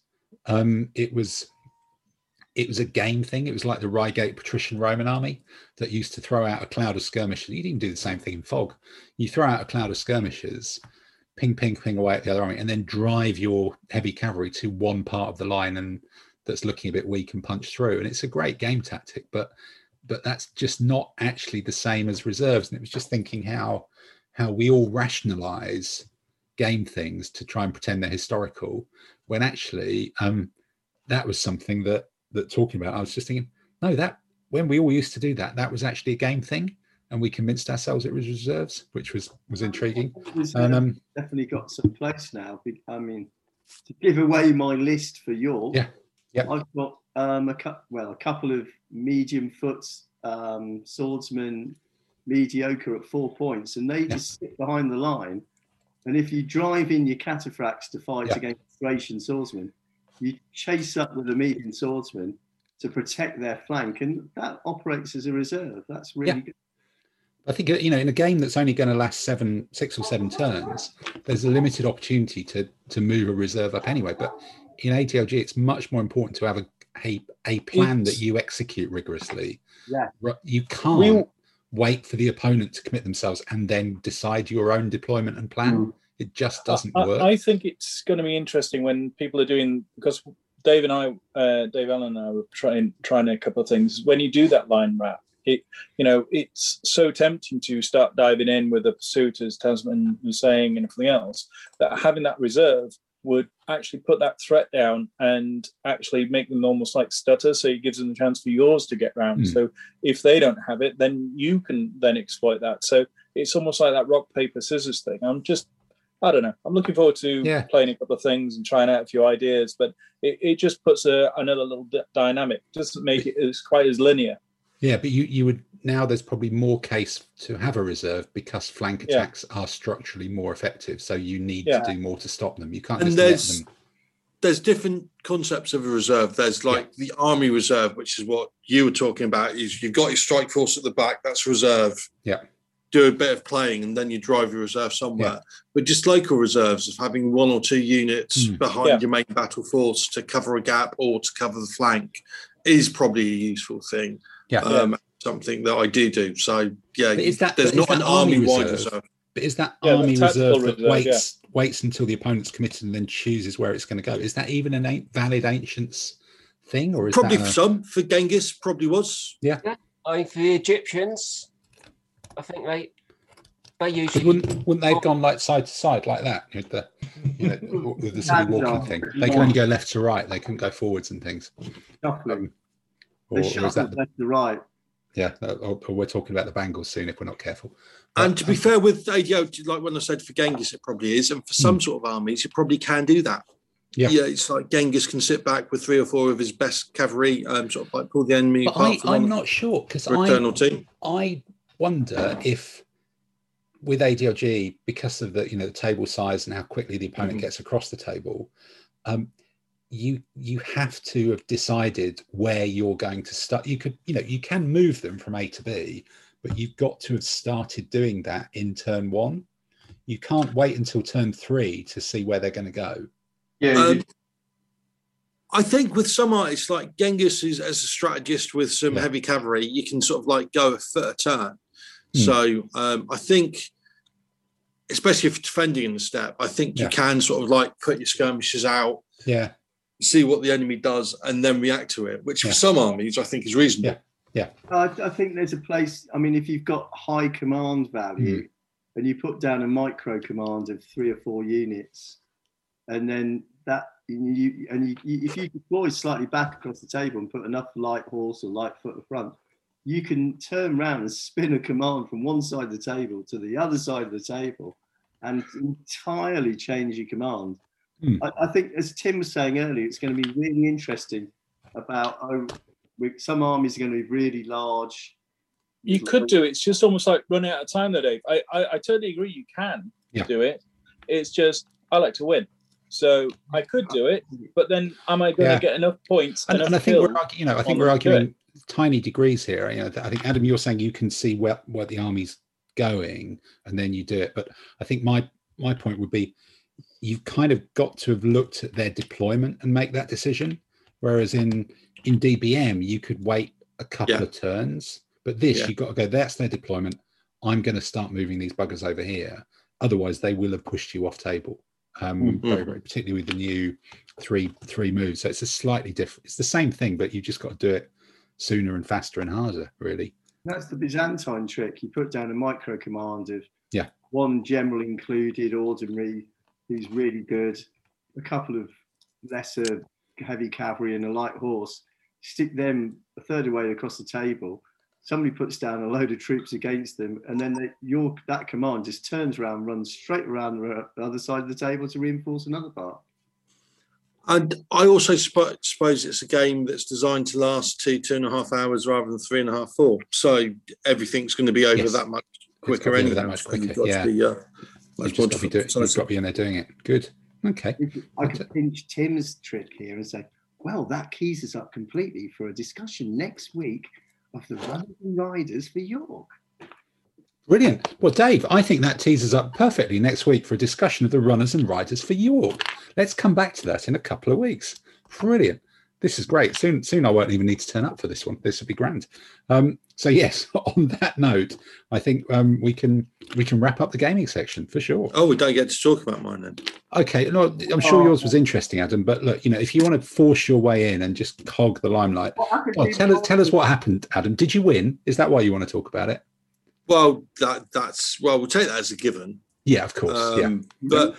It was a game thing. It was like the Reigate patrician Roman army that used to throw out a cloud of skirmishers. You didn't do the same thing in FOG. You throw out a cloud of skirmishers, ping, ping, ping away at the other army, and then drive your heavy cavalry to one part of the line and that's looking a bit weak and punch through. And it's a great game tactic, but that's just not actually the same as reserves. And it was just thinking how we all rationalize game things to try and pretend they're historical, when actually that was something that talking about, I was just thinking, no, that when we all used to do that, that was actually a game thing. And we convinced ourselves it was reserves, which was intriguing. And definitely got some place now. I mean, to give away my list for York, yeah. I've got a couple of medium foots swordsmen, mediocre at 4 points, and they just sit behind the line. And if you drive in your cataphracts to fight against Thracian swordsmen, you chase up with a median swordsman to protect their flank, and that operates as a reserve. That's really good. I think, you know, in a game that's only going to last six or seven turns, there's a limited opportunity to move a reserve up anyway. But in ADLG, it's much more important to have a plan that you execute rigorously. Yeah, you can't wait for the opponent to commit themselves and then decide your own deployment and plan. It just doesn't work. I think it's going to be interesting when people are doing, because Dave Allen and I were trying a couple of things. When you do that line wrap, it's so tempting to start diving in with a pursuit, as Tasman was saying, and everything else, that having that reserve would actually put that threat down and actually make them almost like stutter, so it gives them the chance for yours to get round. So if they don't have it, then you can then exploit that. So it's almost like that rock, paper, scissors thing. I don't know. I'm looking forward to playing a couple of things and trying out a few ideas, but it just puts another little dynamic. Doesn't make it quite as linear. Yeah, but you would now. There's probably more case to have a reserve because flank attacks are structurally more effective. So you need to do more to stop them. You can't. And just let them. There's different concepts of a reserve. There's like the army reserve, which is what you were talking about. Is you've got your strike force at the back. That's reserve. Yeah. Do a bit of playing and then you drive your reserve somewhere. Yeah. But just local reserves of having one or two units behind your main battle force to cover a gap or to cover the flank is probably a useful thing. Yeah, something that I do. So yeah, is that, there's not an army-wide reserve. But is that army reserve that waits until the opponent's committed and then chooses where it's going to go? Is that even a valid ancients thing, or is probably that for Genghis? Probably was. Yeah. I think for the Egyptians, I think they usually wouldn't they have gone like side to side like that with the with the city walking thing? They can only go left to right. They couldn't go forwards and things. Or that left to right. Yeah, or we're talking about the Bengals soon if we're not careful. But, and to be fair with ADL, like when I said for Genghis, it probably is. And for some sort of armies, you probably can do that. Yeah, it's like Genghis can sit back with 3 or 4 of his best cavalry, sort of like pull the enemy apart. I'm not sure, because I wonder if with ADLG, because of the the table size and how quickly the opponent gets across the table, you have to have decided where you're going to start. You could, you can move them from A to B, but you've got to have started doing that in turn 1. You can't wait until turn 3 to see where they're going to go. Yeah. I think with some artists, like Genghis is as a strategist with some heavy cavalry, you can sort of like go a foot a turn. So I think, especially if defending in the step, I think you can sort of like put your skirmishes out. Yeah. See what the enemy does and then react to it, which for some armies I think is reasonable. I think there's a place. I mean, if you've got high command value and you put down a micro command of 3 or 4 units, and then if you deploy slightly back across the table and put enough light horse or light foot in front, you can turn around and spin a command from one side of the table to the other side of the table and entirely change your command. I think, as Tim was saying earlier, it's going to be really interesting about some armies are going to be really large. You could do it. It's just almost like running out of time though, Dave. I totally agree you can do it. It's just I like to win. So I could do it, but then am I going to get enough points? And I think we're arguing tiny degrees here. I think, Adam, you're saying you can see where the army's going and then you do it. But I think my point would be, you've kind of got to have looked at their deployment and make that decision. Whereas in DBM, you could wait a couple of turns, but you've got to go, that's their deployment. I'm going to start moving these buggers over here. Otherwise, they will have pushed you off table. Very, very, particularly with the new three moves. So it's a slightly different. It's the same thing, but you've just got to do it sooner and faster and harder, really. That's the Byzantine trick. You put down a micro command of one general included, ordinary, who's really good, a couple of lesser heavy cavalry and a light horse. Stick them a third away across the table. Somebody puts down a load of troops against them, and then that command just turns around, runs straight around the other side of the table to reinforce another part. And I also suppose it's a game that's designed to last 2.5 hours rather than 3.5, 4. So everything's going to be over that much quicker. Anyway, that much quicker. You've got to be in there doing it. Good. Okay. I could pinch Tim's trick here and say, well, that keys us up completely for a discussion next week of the Running Riders for York. Brilliant. Well, Dave, I think that teases up perfectly next week for a discussion of the Runners and Riders for York. Let's come back to that in a couple of weeks. Brilliant. This is great. Soon I won't even need to turn up for this one. This would be grand. So yes, on that note, I think we can wrap up the gaming section for sure. Oh, we don't get to talk about mine then. Okay. No, I'm sure yours was interesting, Adam. But look, if you want to force your way in and just hog the limelight, tell us what happened, Adam. Did you win? Is that why you want to talk about it? Well, we'll take that as a given. Yeah, of course. But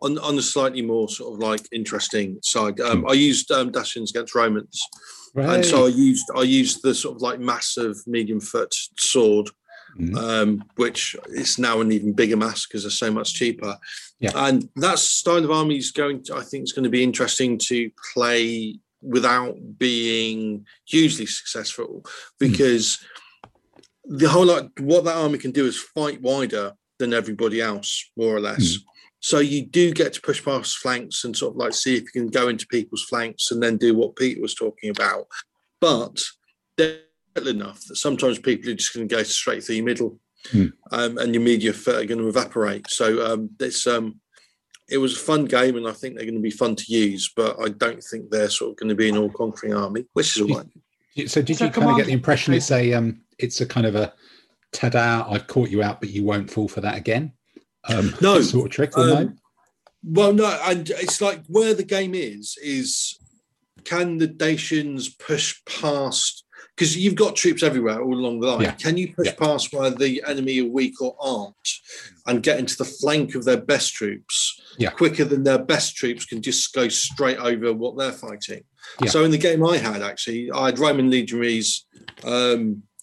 on a slightly more sort of like interesting side, I used Dacians against Romans, right. And so I used the sort of like massive medium foot sword, which is now an even bigger mass because they're so much cheaper. Yeah, and that style of army is I think it's going to be interesting to play without being hugely successful because. The whole lot, what that army can do is fight wider than everybody else, more or less. So you do get to push past flanks and sort of like see if you can go into people's flanks and then do what Peter was talking about. But they're little enough that sometimes people are just going to go straight through your middle and your media are going to evaporate. So it was a fun game, and I think they're going to be fun to use, but I don't think they're sort of going to be an all-conquering army, which is all right. So did you kind of get the impression it's a kind of a ta-da, I've caught you out, but you won't fall for that again? No. Sort of trick, or no? Well, no, and it's like where the game is can the Dacians push past, because you've got troops everywhere all along the line. Yeah. Can you push past where the enemy are weak or aren't and get into the flank of their best troops quicker than their best troops can just go straight over what they're fighting? Yeah. So in the game I had Roman legionaries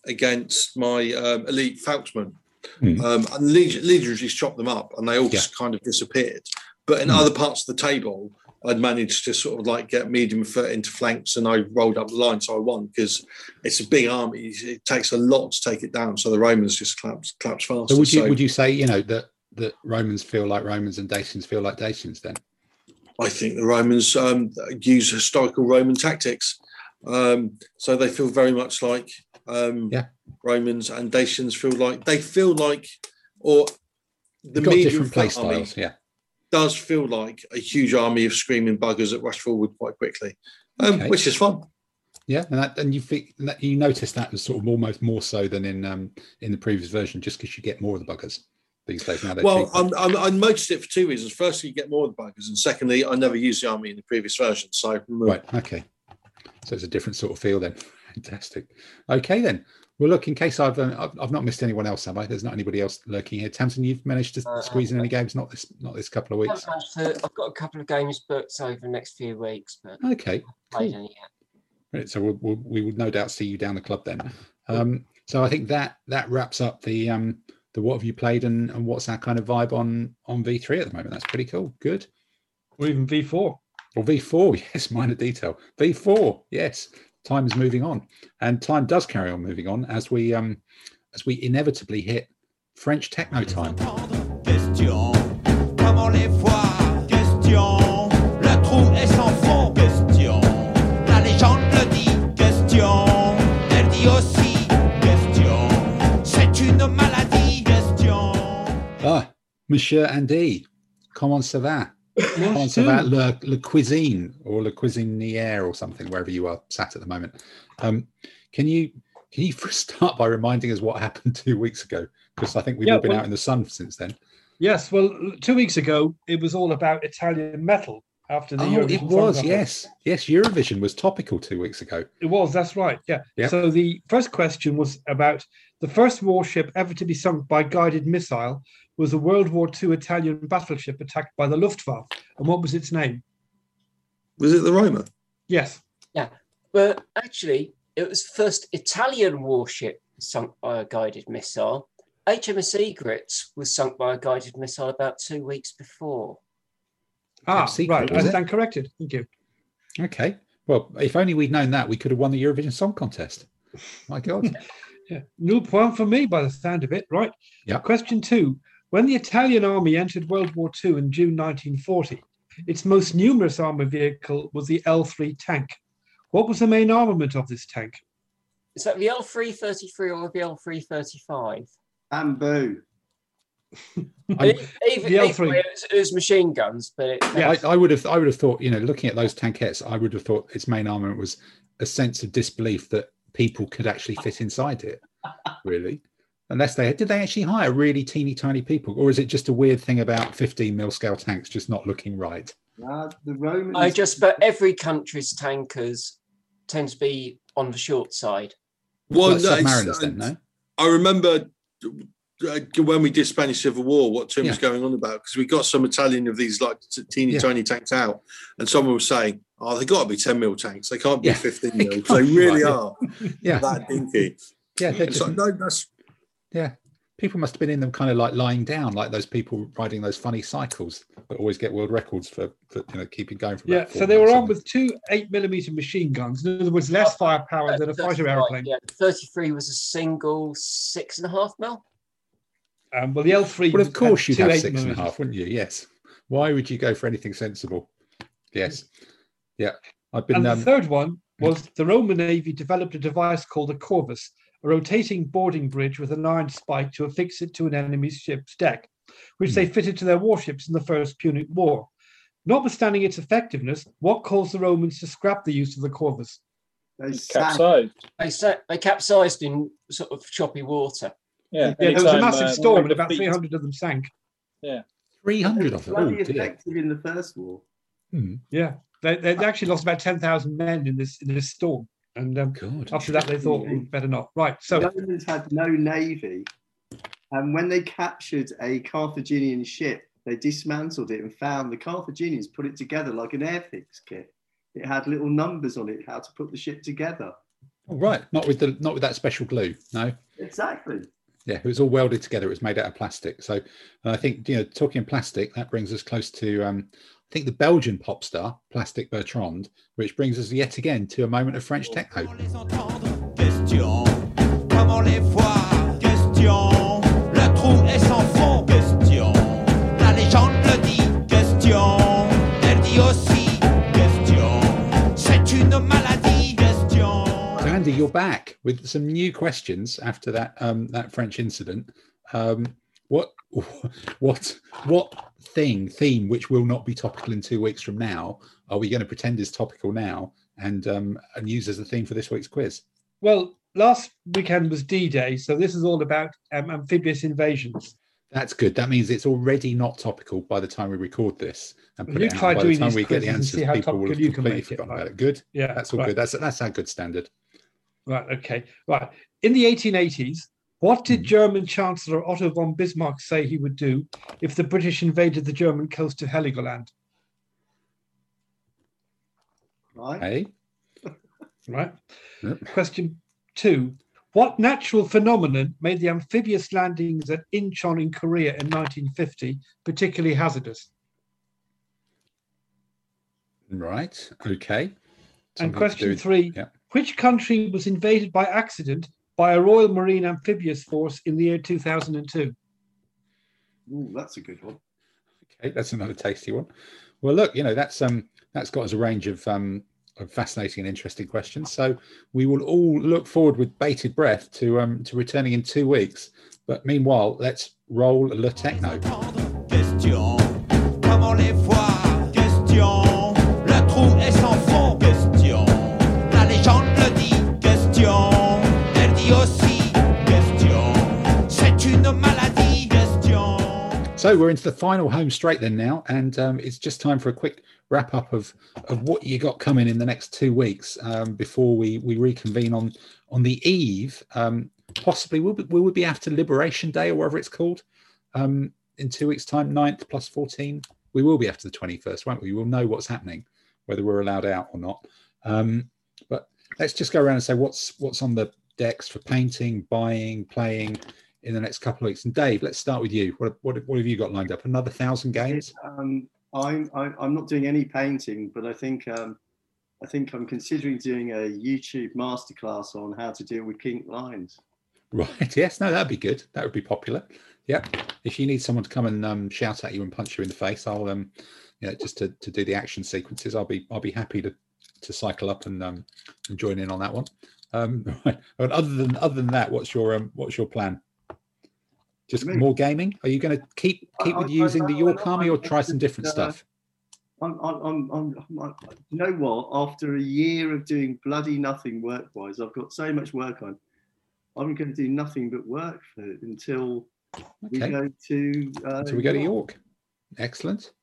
against my elite falconsmen, and legionaries chopped them up, and they all just kind of disappeared. But in other parts of the table, I'd managed to sort of like get medium foot into flanks, and I rolled up the line, so I won because it's a big army. It takes a lot to take it down, so the Romans just collapsed faster. So would you say that Romans feel like Romans and Dacians feel like Dacians then? I think the Romans use historical Roman tactics. So they feel very much like Romans, and Dacians feel like the medium play styles does feel like a huge army of screaming buggers that rush forward quite quickly, which is fun. Yeah, and you notice that was sort of almost more so than in the previous version, just because you get more of the buggers. These days now. Well, I noticed it for two reasons. Firstly, you get more of the buggers, and secondly, I never used the army in the previous version. So right, okay. So it's a different sort of feel then. Fantastic. Okay then. Well, look. In case I've not missed anyone else, have I? There's not anybody else lurking here. Tamsin, you've managed to squeeze in any games? Not this couple of weeks. I've got a couple of games booked over the next few weeks, but okay. I haven't played any yet. Right. So we will no doubt see you down the club then. So I think that wraps up the. What have you played and what's that kind of vibe on V3 at the moment? That's pretty cool. Good. Or even V4. Or V4, yes, minor detail. V4, yes. Time is moving on. And time does carry on moving on as we inevitably hit French techno time. Monsieur Andy, comment ça va? Comment ça va le cuisine or le cuisinière or something, wherever you are sat at the moment. Can you Can you first start by reminding us what happened 2 weeks ago? Because I think we've all been out in the sun since then. Yes, well, 2 weeks ago, it was all about Italian metal after the Eurovision. It was, yes. Yes, Eurovision was topical 2 weeks ago. It was, that's right, yeah. Yep. So the first question was about the first warship ever to be sunk by guided missile was a World War II Italian battleship attacked by the Luftwaffe. And what was its name? Was it the Roma? Yes. Yeah, but actually, it was the first Italian warship sunk by a guided missile. HMS Egrets was sunk by a guided missile about 2 weeks before. Ah, right. I stand corrected. Thank you. Okay. Well, if only we'd known that, we could have won the Eurovision Song Contest. My God. Yeah. No point for me by the sound of it, right? Yeah. Question two. When the Italian army entered World War II in June 1940, its most numerous armoured vehicle was the L3 tank. What was the main armament of this tank? Is that the L333 or the L335? Bamboo. It was machine guns, but I would have thought, you know, looking at those tankettes, I would have thought its main armament was a sense of disbelief that people could actually fit inside it, really. Unless did they actually hire really teeny tiny people, or is it just a weird thing about 15 mil scale tanks just not looking right? The Romans. But every country's tankers tend to be on the short side. Well, like submariners, then, no? I remember when we did Spanish Civil War, what Tim was going on about, because we got some Italian of these like teeny tiny tanks out, and someone was saying, "Oh, they got to be 10 mil tanks. They can't be 15 mil. They really are that dinky." Yeah, people must have been in them kind of like lying down, like those people riding those funny cycles that always get world records for you know, keeping going from that. So they were armed with two 8mm machine guns. In other words, less firepower than a fighter aeroplane. Yeah, 33 was a single 6.5 mil. Well, the L3. Well, of course you'd have 6.5, wouldn't you? Yes. Why would you go for anything sensible? Yes. Yeah. The third one was the Roman Navy developed a device called a corvus, a rotating boarding bridge with an iron spike to affix it to an enemy's ship's deck, which they fitted to their warships in the First Punic War. Notwithstanding its effectiveness, what caused the Romans to scrap the use of the corvus? They capsized in sort of choppy water. Yeah, there was a massive storm and about 300 of them sank. Yeah, 300 of them. Bloody effective in the First War. Mm. Yeah, they actually lost about 10,000 men in this storm. And after that, they thought, better not. Right, so... The Romans had no navy. And when they captured a Carthaginian ship, they dismantled it and found the Carthaginians put it together like an Airfix kit. It had little numbers on it, how to put the ship together. Oh, right, not with that special glue, no? Exactly. Yeah, it was all welded together. It was made out of plastic. So I think, you know, talking plastic, that brings us close to... I think the Belgian pop star, Plastic Bertrand, which brings us yet again to a moment of French techno. So Andy, you're back with some new questions after that French incident. What theme which will not be topical in 2 weeks from now are we going to pretend is topical now and use as a theme for this week's quiz? Well, last weekend was D-Day, so this is all about amphibious invasions. That's good. That means it's already not topical by the time we record this. And put you it try by doing the time we get the answers, people will have completely forgotten about it. Good. Yeah, that's all good. That's our good standard. Right. Okay. Right. In the 1880s. What did German Chancellor Otto von Bismarck say he would do if the British invaded the German coast of Heligoland? Right. Hey. Right. Yep. Question two. What natural phenomenon made the amphibious landings at Incheon in Korea in 1950 particularly hazardous? Right. Okay. Something and question three. Yeah. Which country was invaded by accident by a Royal Marine Amphibious Force in the year 2002. Ooh, that's a good one. Okay, that's another tasty one. Well, look, you know, that's got us a range of fascinating and interesting questions. So we will all look forward with bated breath to returning in 2 weeks. But meanwhile, let's roll Le Techno. So we're into the final home straight then now, and it's just time for a quick wrap up of what you got coming in the next 2 weeks before we reconvene on the eve. Possibly will we be after Liberation Day or whatever it's called in 2 weeks' time, 9th plus 14. We will be after the 21st, won't we? We'll know what's happening, whether we're allowed out or not. But let's just go around and say what's on the decks for painting, buying, playing in the next couple of weeks. And Dave, let's start with you. What have you got lined up? Another 1,000 games? I'm not doing any painting, but I think I'm considering doing a YouTube masterclass on how to deal with kinked lines. Right. Yes. No, that'd be good. That would be popular. Yep. If you need someone to come and shout at you and punch you in the face, I'll you know, just to do the action sequences, I'll be happy to cycle up and join in on that one. Right. But other than that, what's your plan? Just more gaming? Are you going to keep with using the York army, or try some different stuff? I'm you know what? After a year of doing bloody nothing work-wise, I've got so much work on. I'm going to do nothing but work for it until we go to. So we go to York. Excellent.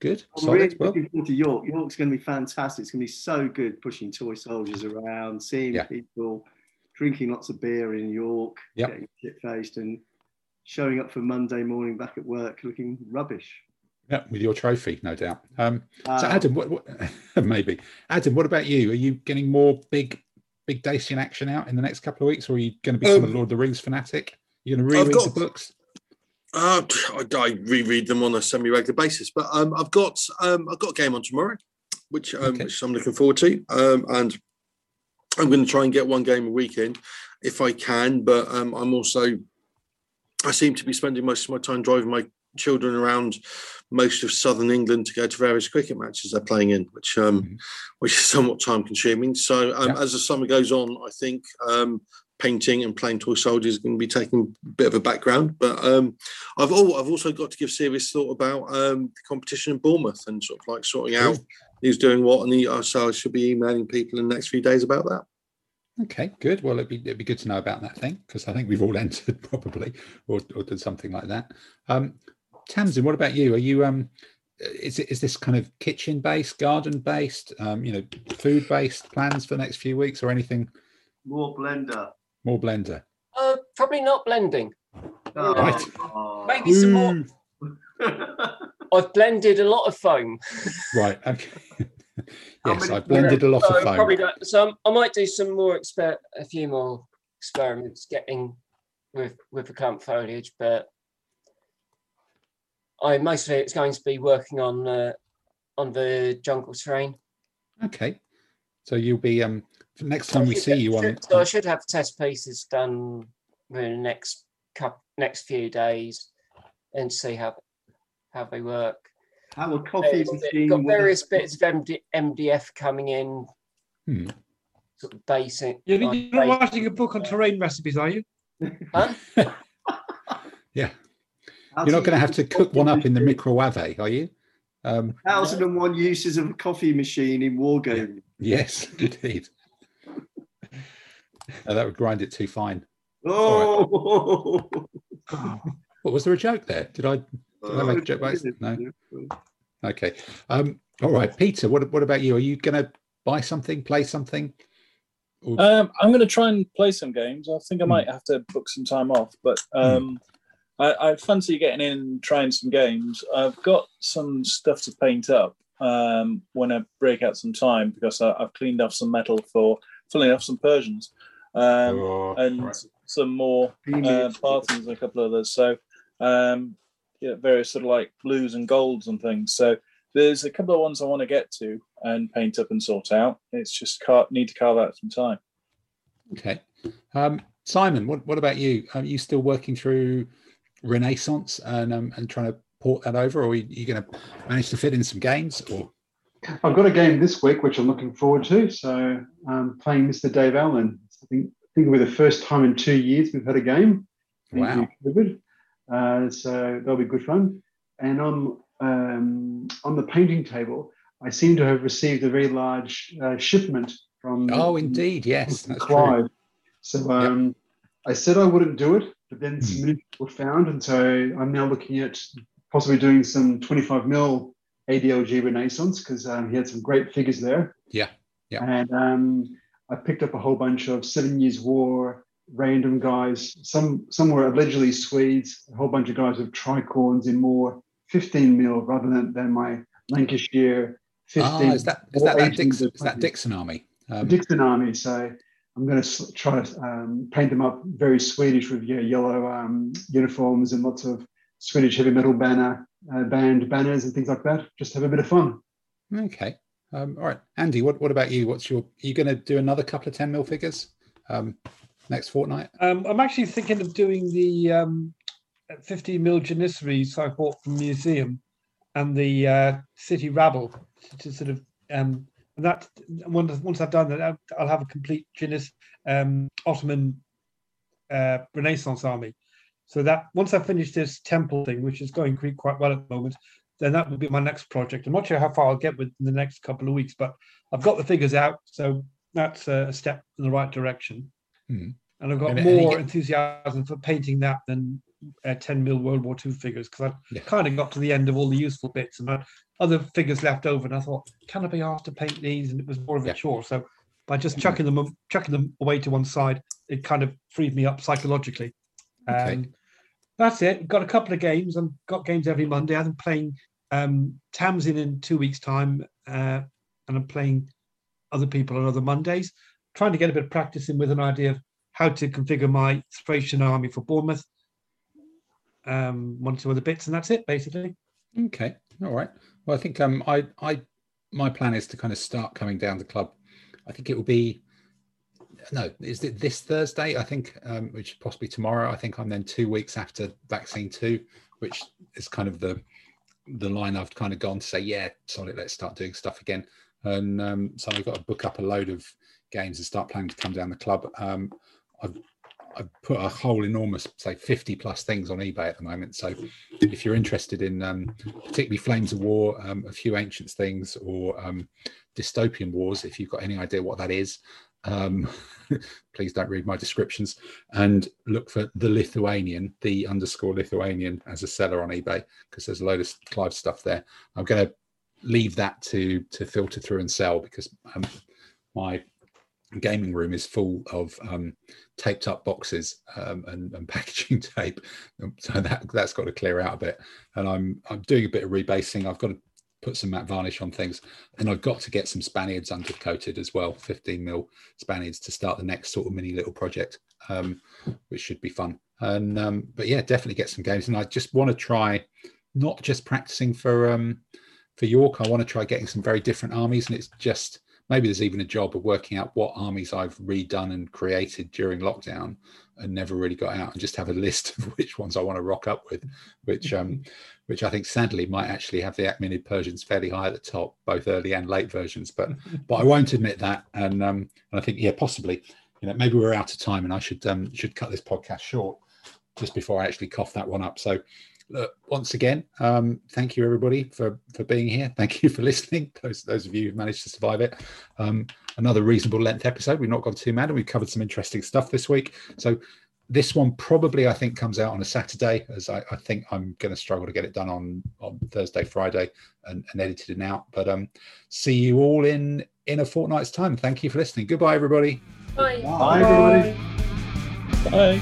Good. I'm really looking forward to York. York's going to be fantastic. It's going to be so good pushing toy soldiers around, seeing people, drinking lots of beer in York, getting shit-faced and showing up for Monday morning back at work looking rubbish. Yeah, with your trophy, no doubt. So Adam, what maybe. Adam, what about you? Are you getting more big Dacian action out in the next couple of weeks, or are you going to become a Lord of the Rings fanatic? You're going to reread the books? I reread them on a semi-regular basis, but I've got a game on tomorrow, which I'm looking forward to, and I'm going to try and get one game a weekend if I can. But I seem to be spending most of my time driving my children around most of southern England to go to various cricket matches they're playing in, which is somewhat time consuming. So as the summer goes on, I think painting and playing toy soldiers are going to be taking a bit of a background. But I've also got to give serious thought about the competition in Bournemouth and sorting out who's doing what, and so I should be emailing people in the next few days about that. Okay, good. Well, it'd be good to know about that thing, because I think we've all entered probably or did something like that. Tamsin, what about you? Are you is this kind of kitchen based, garden based, food based plans for the next few weeks, or anything? More blender. Probably not blending. Oh, right. Maybe some more. I've blended a lot of foam. Right. Okay. Yes, I've blended a lot of foam. Probably not. So I might do a few more experiments getting with the clump foliage, but mostly it's going to be working on the jungle terrain. Okay, so you'll be next time we see you on. So I should have test pieces done in the next few days and see how they work. How a coffee machine. Got various bits of MDF coming in. Sort of basic. You're not writing a book on terrain recipes, are you? Huh? Yeah. You're not going to have to cook one up in the microwave, are you? 1,001 uses of a coffee machine in wargaming. Yes, indeed. No, that would grind it too fine. Oh! Right. What, was there a joke there? Did I make a joke about it? No. Okay. All right, Peter. What about you? Are you going to buy something, play something? Or... I'm going to try and play some games. I think I might have to book some time off, but. I fancy getting in and trying some games. I've got some stuff to paint up when I break out some time, because I've cleaned off some metal for filling off some Persians some more Parthians and a couple of others. So various sort of like blues and golds and things. So there's a couple of ones I want to get to and paint up and sort out. It's just need to carve out some time. Okay. Simon, what about you? Are you still working through Renaissance and trying to port that over, or are you going to manage to fit in some games? Or I've got a game this week which I'm looking forward to, so I'm playing Mr. Dave Allen. I think it'll be the first time in 2 years we've had a game. Wow. COVID. So that'll be good fun. And on the painting table, I seem to have received a very large shipment from Clive. True. So I said I wouldn't do it, but then some people were found, and so I'm now looking at possibly doing some 25 mil ADLG Renaissance, because he had some great figures there. Yeah, yeah. And I picked up a whole bunch of 7 Years' War, random guys. Some were allegedly Swedes, a whole bunch of guys with tricorns in more 15 mil rather than my Lancashire 15. Is that Dixon Army? Dixon Army. So I'm going to try to paint them up very Swedish with yellow uniforms and lots of Swedish heavy metal band banners and things like that. Just have a bit of fun. Okay. All right, Andy. What about you? Are you going to do another couple of 10 mil figures next fortnight? I'm actually thinking of doing the 15 mil Janissaries I bought from the museum, and the city rabble to sort of. And that once I've done that, I'll have a complete Ottoman Renaissance army. So that once I finish this temple thing, which is going quite well at the moment, then that will be my next project. I'm not sure how far I'll get within the next couple of weeks, but I've got the figures out, so that's a step in the right direction. Mm. And I've got more enthusiasm for painting that than 10 mil World War II figures, because I kind of got to the end of all the useful bits and I had other figures left over, and I thought, can I be asked to paint these? And it was more of a chore. So by just chucking them away to one side, it kind of freed me up psychologically. Okay. That's it. I've got a couple of games. I've got games every Monday. I'm playing Tamsin in 2 weeks' time, and I'm playing other people on other Mondays, trying to get a bit of practice in with an idea of how to configure my Thracian army for Bournemouth, one or two other bits, and that's it, basically. Okay, all right. Well, I think my plan is to kind of start coming down the club. I think it will be, is it this Thursday? I think, which is possibly tomorrow. I think I'm then 2 weeks after vaccine 2, which is kind of the line I've kind of gone to say, yeah, solid, let's start doing stuff again. And so I've got to book up a load of games and start planning to come down the club. I've put a whole enormous, say 50 plus things on eBay at the moment. So if you're interested in particularly Flames of War, a few ancient things, or dystopian wars, if you've got any idea what that is, please don't read my descriptions, and look for the _Lithuanian as a seller on eBay, because there's a load of Clive stuff there. I'm going to leave that to filter through and sell, because my gaming room is full of taped up boxes and packaging tape, so that's got to clear out a bit. And I'm doing a bit of rebasing. I've got to put some matte varnish on things, and I've got to get some Spaniards undercoated as well, 15 mil Spaniards, to start the next sort of mini little project, which should be fun. And but yeah, definitely get some games. And I just want to try not just practicing for York. I want to try getting some very different armies, and it's just maybe there's even a job of working out what armies I've redone and created during lockdown and never really got out, and just have a list of which ones I want to rock up with, which I think sadly might actually have the Achaemenid Persians fairly high at the top, both early and late versions, but I won't admit that. And I think, yeah, possibly, maybe we're out of time, and I should cut this podcast short just before I actually cough that one up. So look, once again, thank you everybody for being here. Thank you for listening, those of you who've managed to survive it. Another reasonable length episode. We've not gone too mad, and we've covered some interesting stuff this week. So this one probably, I think, comes out on a Saturday, as I think I'm going to struggle to get it done on Thursday, Friday, and edited and out. But see you all in a fortnight's time. Thank you for listening. Goodbye, everybody. Bye. Bye, everybody. Bye.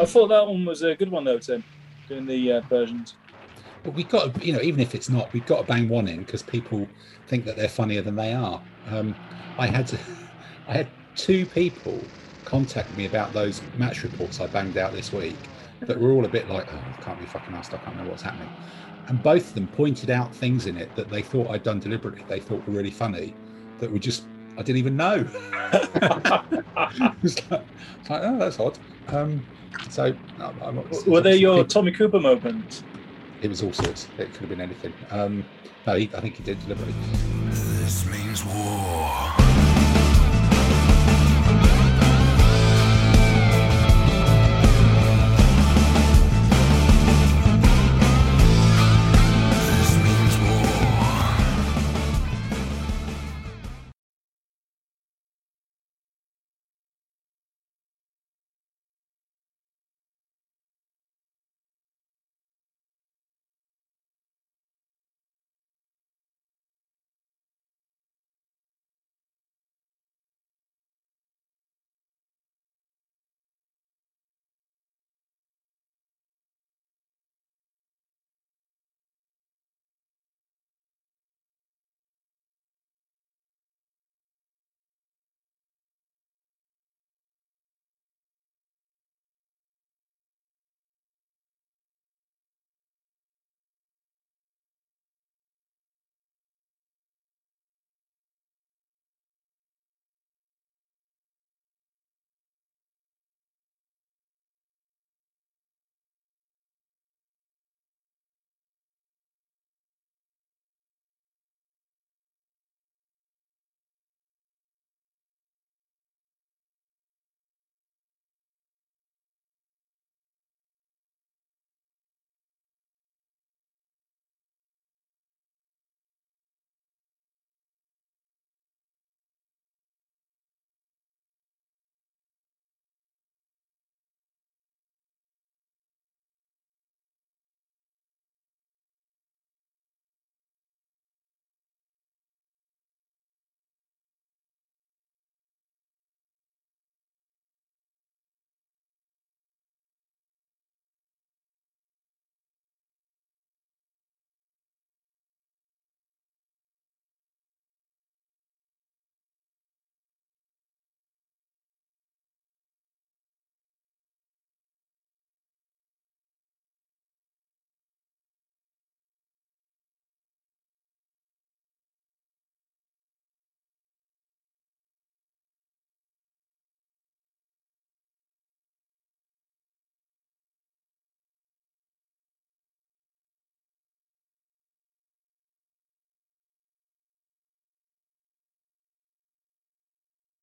I thought that one was a good one though, Tim, doing the Persians. But we've got to, even if it's not, we've got to bang one in, because people think that they're funnier than they are. I had two people contact me about those match reports I banged out this week that were all a bit like, oh, I can't be fucking asked, I can't know what's happening. And both of them pointed out things in it that they thought I'd done deliberately, they thought were really funny, that were just I didn't even know. it's like, oh, that's odd. So I'm not, were they your Tommy Cooper moment? It was all sorts. It could have been anything. No, I think he did deliberately. This means war.